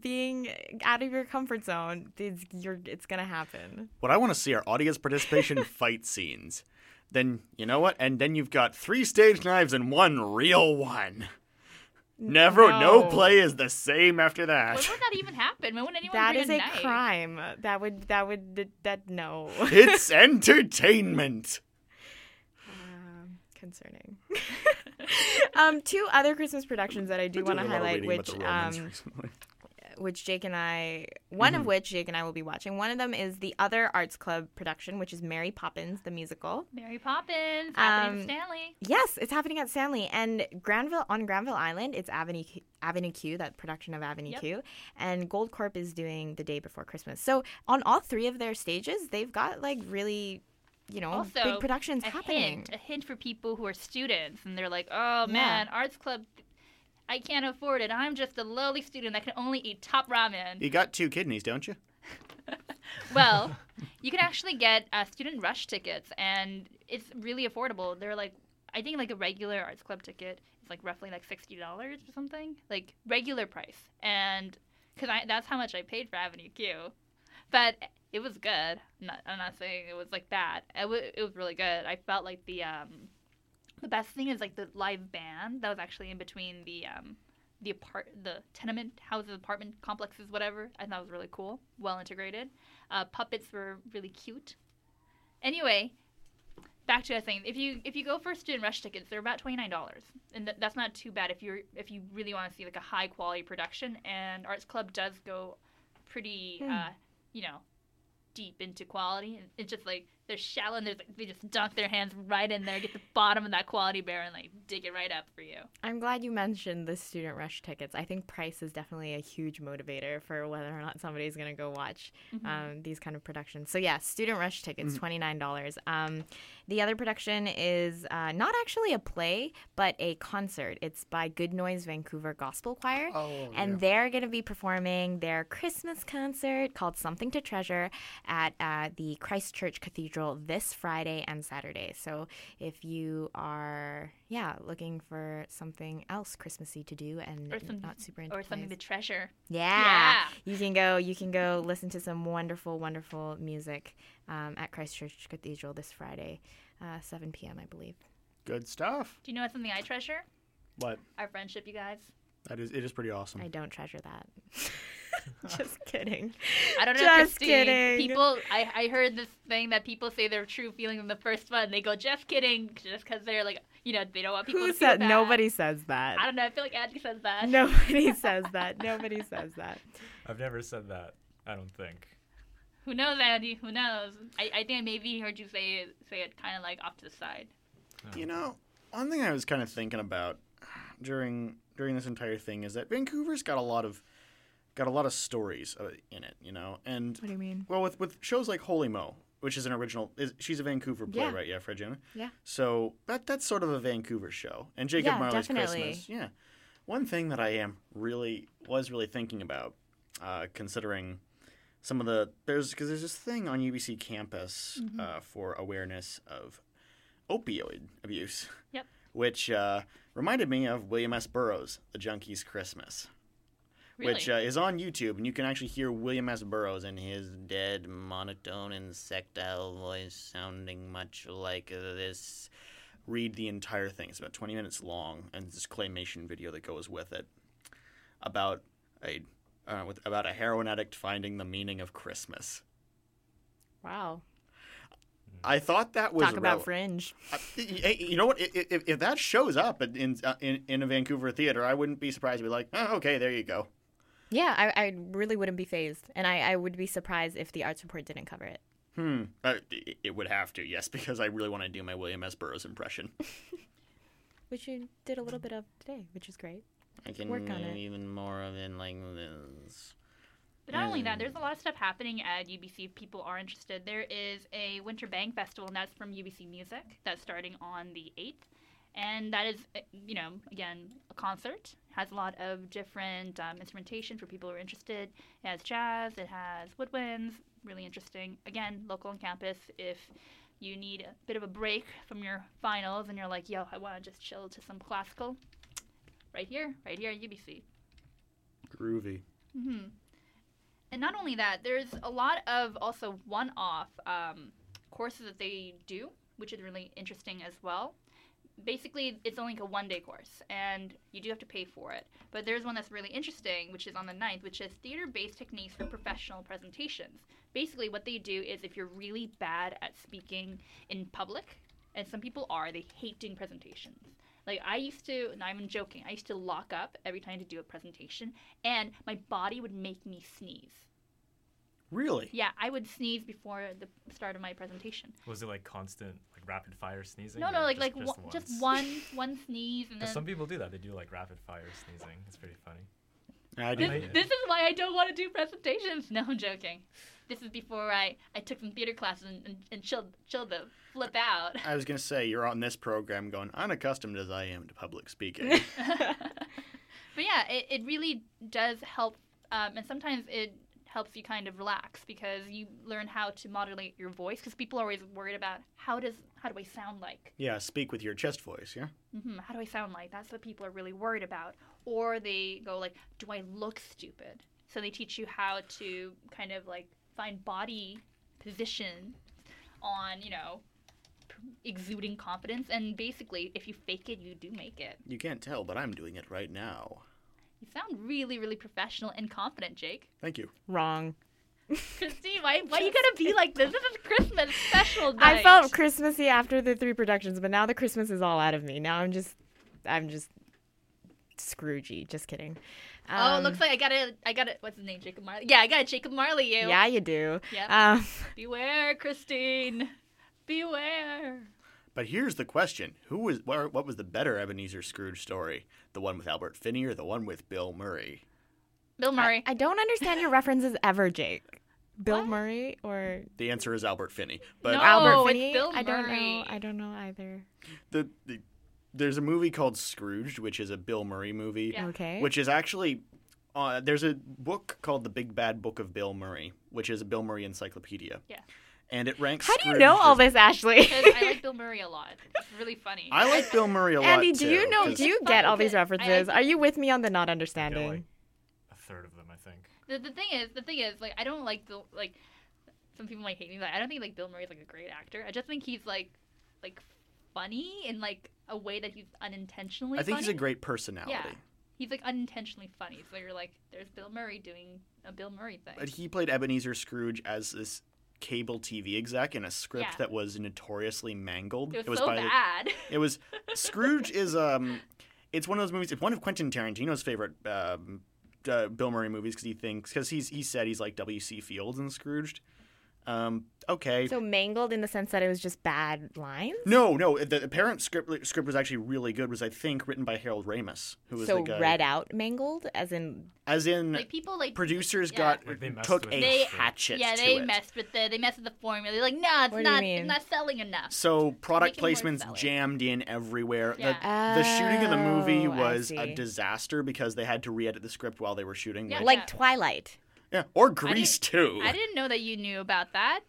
being out of your comfort zone, it's going to happen. What I want to see are audience participation fight scenes. Then, you know what? And then you've got 3 stage knives and 1 real one. No play is the same after that. When would that even happen? When would anyone that bring a knife? That is a crime. No. It's entertainment. Concerning. 2 other Christmas productions that I do want to highlight, which which Jake and I, one of which Jake and I will be watching. One of them is the other Arts Club production, which is Mary Poppins, the musical. Mary Poppins, happening at Stanley. Yes, it's happening at Stanley. And on Granville Island, it's Avenue Q, that production of Avenue Q. And Goldcorp is doing The Day Before Christmas. So on all three of their stages, they've got like really... you know, also, big productions happening. A hint for people who are students and they're like, oh man, Arts Club, I can't afford it. I'm just a lowly student that can only eat top ramen. You got 2 kidneys, don't you? Well, you can actually get student rush tickets and it's really affordable. They're like, I think like a regular Arts Club ticket is like roughly like $60 or something, like regular price. And because that's how much I paid for Avenue Q. But it was good. I'm not saying it was like bad. It was really good. I felt like the best thing is like the live band that was actually in between the tenement houses, apartment complexes, whatever. I thought it was really cool, well integrated. Puppets were really cute. Anyway, back to the thing. If you go for student rush tickets, they're about $29, and that's not too bad if you really want to see like a high quality production. And Arts Club does go pretty deep into quality. It's just like they're shallow and they just dunk their hands right in there, get the bottom of that quality barrel and like dig it right up for you. I'm glad you mentioned the student rush tickets. I think price is definitely a huge motivator for whether or not somebody's going to go watch these kind of productions. So yeah, student rush tickets, $29. The other production is not actually a play, but a concert. It's by Good Noise Vancouver Gospel Choir. They're going to be performing their Christmas concert called Something to Treasure at the Christchurch Cathedral this Friday and Saturday. So if you are, looking for something else Christmassy to do and not super into something to treasure. Yeah. You can go listen to some wonderful, wonderful music at Christchurch Cathedral this Friday, 7 p.m., I believe. Good stuff. Do you know what's something I treasure? What? Our friendship, you guys. It is pretty awesome. I don't treasure that. Just kidding. I don't know, just Christine. Kidding. People, I heard this thing that people say their true feeling in the first one. They go, just kidding, just because they're like, they don't want people to feel bad. Nobody says that. I don't know. I feel like Andy says that. Nobody says that. Nobody says that. I've never said that, I don't think. Who knows, Andy? Who knows? I think I maybe heard you say it kind of like off to the side. Oh. One thing I was kind of thinking about during this entire thing is that Vancouver's got a lot of stories in it, And what do you mean? Well, with shows like Holy Mo, which is an original, she's a Vancouver playwright, yeah, Fred Jim. Yeah. So that's sort of a Vancouver show, and Jacob Marley's Christmas. Yeah. One thing that I was really thinking about, considering some of the there's this thing on UBC campus for awareness of opioid abuse. Yep. Which reminded me of William S. Burroughs' The Junkie's Christmas. Really? Which is on YouTube, and you can actually hear William S. Burroughs in his dead, monotone, insectile voice sounding much like this. Read the entire thing. It's about 20 minutes long, and this claymation video that goes with it about a heroin addict finding the meaning of Christmas. Wow. I thought that was... Talk about Fringe. You know what? If that shows up in a Vancouver theater, I wouldn't be surprised to be like, oh, okay, there you go. Yeah, I really wouldn't be phased. And I would be surprised if the Arts Report didn't cover it. It would have to, yes, because I really want to do my William S. Burroughs impression. Which you did a little bit of today, which is great. I can work on it. Even more of it like this. But not only that, there's a lot of stuff happening at UBC if people are interested. There is a Winter Bang Festival, and that's from UBC Music. That's starting on the 8th. And that is, again, a concert. It has a lot of different instrumentation for people who are interested. It has jazz. It has woodwinds. Really interesting. Again, local on campus. If you need a bit of a break from your finals and you're like, yo, I want to just chill to some classical, right here at UBC. Groovy. Mm-hmm. And not only that, there's a lot of also one-off courses that they do, which is really interesting as well. Basically, it's only like a one-day course, and you do have to pay for it. But there's one that's really interesting, which is on the 9th, which is theater-based techniques for professional presentations. Basically, what they do is if you're really bad at speaking in public, and some people are, they hate doing presentations. Like I used to, not even joking, I used to lock up every time to do a presentation, and my body would make me sneeze. Really? Yeah, I would sneeze before the start of my presentation. Was it like constant, like rapid fire sneezing? No, just one sneeze. And then... Some people do that. They do like rapid fire sneezing. It's pretty funny. This is why I don't want to do presentations. No, I'm joking. This is before I took some theater classes and chilled the flip out. I was going to say, you're on this program going, unaccustomed as I am to public speaking. But yeah, it really does help. And sometimes it helps you kind of relax because you learn how to modulate your voice, because people are always worried about how do I sound like? Yeah, speak with your chest voice, yeah? Mm-hmm. How do I sound like? That's what people are really worried about. Or they go like, do I look stupid? So they teach you how to kind of like find body position on, you know, exuding confidence. And basically, if you fake it, you do make it. You can't tell, but I'm doing it right now. You sound really, really professional and confident, Jake. Thank you. Wrong. Christine, why you gotta be like this? This is Christmas special night. I felt Christmassy after the three productions, but now the Christmas is all out of me. Now I'm just Scroogey. Just kidding. Oh, it looks like I gotta. What's his name? Jacob Marley. Yeah, I gotta Jacob Marley you. Yeah, you do. Yep. Beware, Christine. Beware. But here's the question: what was the better Ebenezer Scrooge story? The one with Albert Finney or the one with Bill Murray? Bill Murray. I don't understand your references ever, Jake. Bill what? Murray or the answer is Albert Finney. But no, Albert Finney. It's Bill Murray. I don't know either. There's a movie called Scrooged, which is a Bill Murray movie. Yeah. Okay. Which is actually there's a book called The Big Bad Book of Bill Murray, which is a Bill Murray encyclopedia. Yeah. And it ranks. How do you know all this, Ashley? Because I like Bill Murray a lot. It's really funny. I like Bill Murray a lot, Andy, too. Andy, do you get all these references? Are you with me on the not understanding? Yeah, like a third of them, I think. The thing is, like, I don't like Bill. Like, some people might hate me, but I don't think like Bill Murray's like a great actor. I just think he's like funny in like a way that he's unintentionally. I think funny. He's a great personality. Yeah. He's, like, unintentionally funny. So you're like, there's Bill Murray doing a Bill Murray thing. But he played Ebenezer Scrooge as this cable TV exec in a script that was notoriously mangled. It was so bad. It was Scrooge is it's one of those movies. It's one of Quentin Tarantino's favorite Bill Murray movies because he said he's like W.C. Fields in Scrooged. Okay. So mangled in the sense that it was just bad lines? No. The apparent script was actually really good. Was I think written by Harold Ramis, who was the guy. Read out mangled, as in like people like producers hatchet. Yeah, they messed with it. They messed with the formula. They're like, no, it's not selling enough. So product placements jammed in everywhere. Yeah. The shooting of the movie was a disaster because they had to re-edit the script while they were shooting. Yeah, like Twilight. Yeah, or Grease too. I didn't know that you knew about that.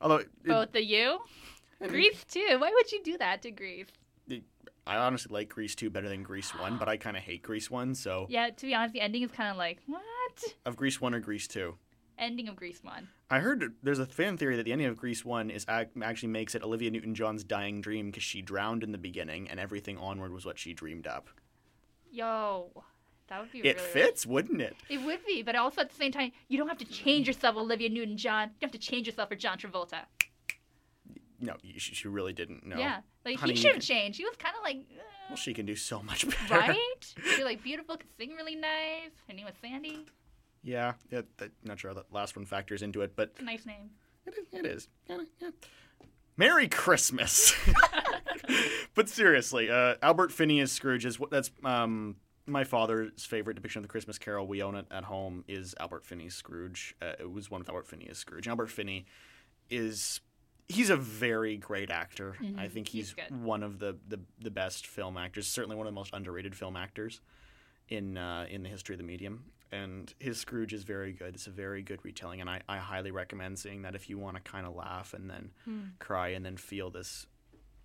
Although both of you, Grease too. Why would you do that to Grease? I honestly like Grease 2 better than Grease 1, but I kind of hate Grease 1. So yeah, to be honest, the ending is kind of like what? Of Grease 1 or Grease 2? Ending of Grease 1. I heard there's a fan theory that the ending of Grease 1 is actually makes it Olivia Newton-John's dying dream because she drowned in the beginning, and everything onward was what she dreamed up. Yo. That would be really fits, weird. Wouldn't it? It would be, but also at the same time, you don't have to change yourself, Olivia Newton-John. You don't have to change yourself for John Travolta. No, she really didn't. No. Yeah, like honey, he should have changed. He was kind of like. Well, she can do so much better, right? She's like beautiful, can sing really nice. Her name was Sandy. Yeah, not sure how that last one factors into it, but it's a nice name. It is. Yeah. Merry Christmas. But seriously, Albert Finney as Scrooge is what that's. My father's favorite depiction of the Christmas Carol, we own it at home, is Albert Finney's Scrooge. It was one with Albert Finney as Scrooge. And Albert Finney he's a very great actor. Mm-hmm. I think he's one of the best film actors, certainly one of the most underrated film actors in the history of the medium. And his Scrooge is very good. It's a very good retelling, and I highly recommend seeing that if you want to kind of laugh and then cry and then feel this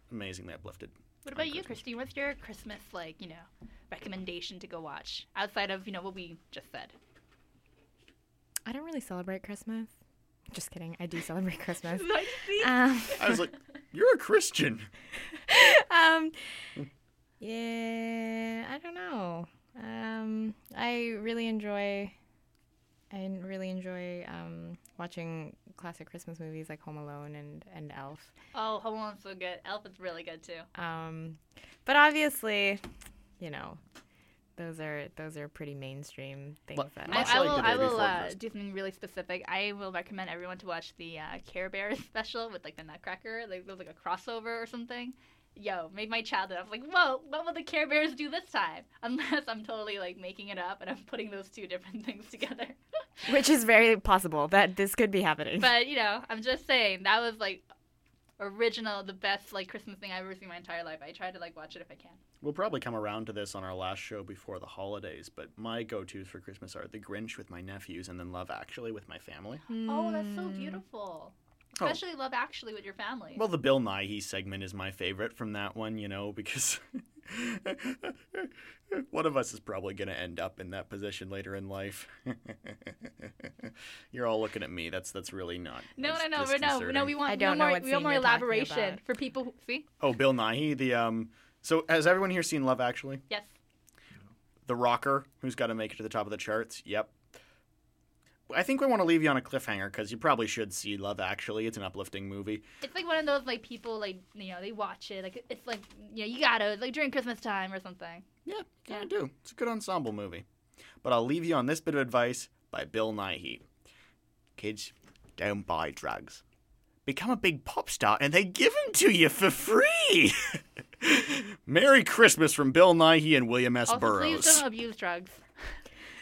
amazingly uplifted. What about you, Christine? What's your Christmas, like, you know, recommendation to go watch outside of, you know, what we just said? I don't really celebrate Christmas. Just kidding. I do celebrate Christmas. Like, see? I was like, you're a Christian. Yeah, I don't know. I really enjoy watching classic Christmas movies like Home Alone and Elf. Oh, Home Alone's so good. Elf is really good too. But obviously, you know, those are pretty mainstream things. Well, that I will do something really specific. I will recommend everyone to watch the Care Bears special with like the Nutcracker. Like, there was like a crossover or something. Yo, made my childhood. I was like, whoa, what will the Care Bears do this time? Unless I'm totally like making it up and I'm putting those two different things together. Which is very possible that this could be happening. But, you know, I'm just saying that was like original, the best like Christmas thing I've ever seen in my entire life. I try to like watch it if I can. We'll probably come around to this on our last show before the holidays, but my go-tos for Christmas are The Grinch with my nephews and then Love Actually with my family. Mm. Oh, that's so beautiful. Especially Love Actually with your family. Well, the Bill Nighy segment is my favorite from that one, you know, because one of us is probably going to end up in that position later in life. You're all looking at me. That's really not. No. We want more elaboration for people who see. Oh, Bill Nighy. So has everyone here seen Love Actually? Yes. The rocker who's got to make it to the top of the charts. Yep. I think we want to leave you on a cliffhanger because you probably should see Love Actually. It's an uplifting movie. It's like one of those like people like, you know, they watch it like it's like, you know, you gotta like during Christmas time or something. Yeah, kind of do. It's a good ensemble movie. But I'll leave you on this bit of advice by Bill Nighy: kids, don't buy drugs. Become a big pop star and they give them to you for free. Merry Christmas from Bill Nighy and William S. Burroughs. Also, please don't abuse drugs.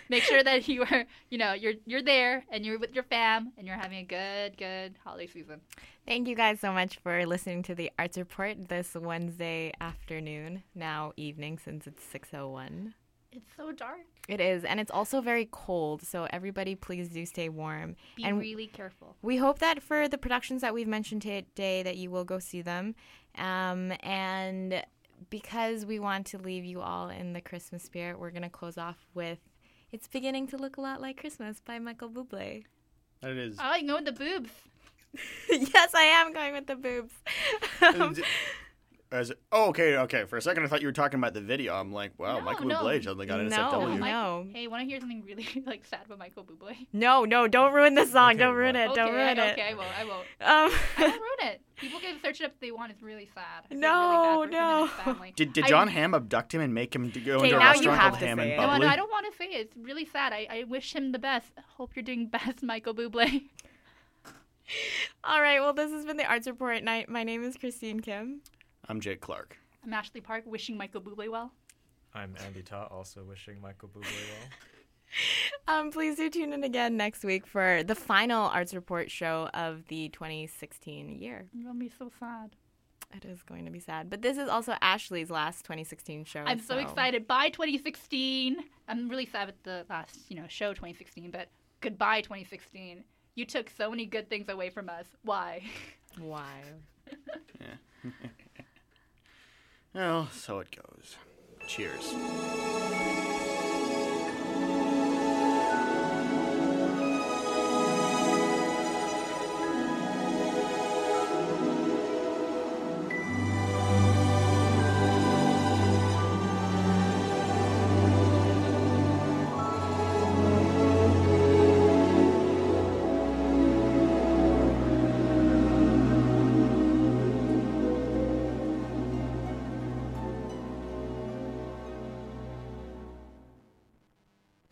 Make sure that you are, you know, you're there and you're with your fam and you're having a good holiday season. Thank you guys so much for listening to the Arts Report this Wednesday afternoon, now evening since it's 6:01. It's so dark. It is, and it's also very cold, so everybody please do stay warm. Be really careful. We hope that for the productions that we've mentioned today that you will go see them. And because we want to leave you all in the Christmas spirit, we're going to close off with It's Beginning to Look a Lot Like Christmas by Michael Bublé. That it is. Oh, you can go with the boobs. Yes, I am going with the boobs. Okay. For a second, I thought you were talking about the video. I'm like, wow, no, Michael Bublé suddenly got an SFW. No. Hey, want to hear something really like sad about Michael Bublé? No, don't ruin the song. Okay, don't ruin it. Okay, I won't. I won't ruin it. People can search it up if they want. It's really sad. It's really bad. Did John Hamm abduct him and make him go into a restaurant called Ham and Bubbly? No, I don't want to say it. It's really sad. I wish him the best. Hope you're doing best, Michael Bublé. All right. Well, this has been the Arts Report at Night. My name is Christine Kim. I'm Jake Clark. I'm Ashley Park, wishing Michael Bublé well. I'm Andy Ta, also wishing Michael Bublé well. Please do tune in again next week for the final Arts Report show of the 2016 year. It's going to be so sad. It is going to be sad. But this is also Ashley's last 2016 show. I'm so excited. Bye, 2016. I'm really sad at the last show 2016, but goodbye, 2016. You took so many good things away from us. Why? Yeah. Well, so it goes. Cheers.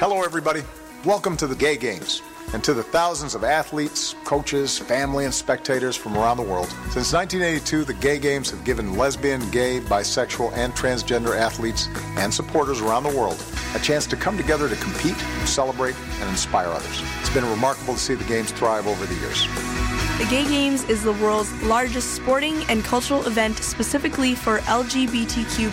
Hello, everybody. Welcome to the Gay Games and to the thousands of athletes, coaches, family, and spectators from around the world. Since 1982, the Gay Games have given lesbian, gay, bisexual, and transgender athletes and supporters around the world a chance to come together to compete, celebrate, and inspire others. It's been remarkable to see the Games thrive over the years. The Gay Games is the world's largest sporting and cultural event specifically for LGBTQ+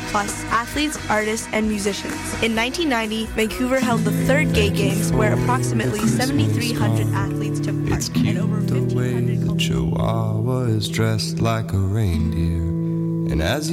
athletes, artists, and musicians. In 1990, Vancouver held the third Gay Games, where approximately 7,300 athletes took part. It's cute and over 1,500 the way the chihuahua is dressed like a reindeer, and as you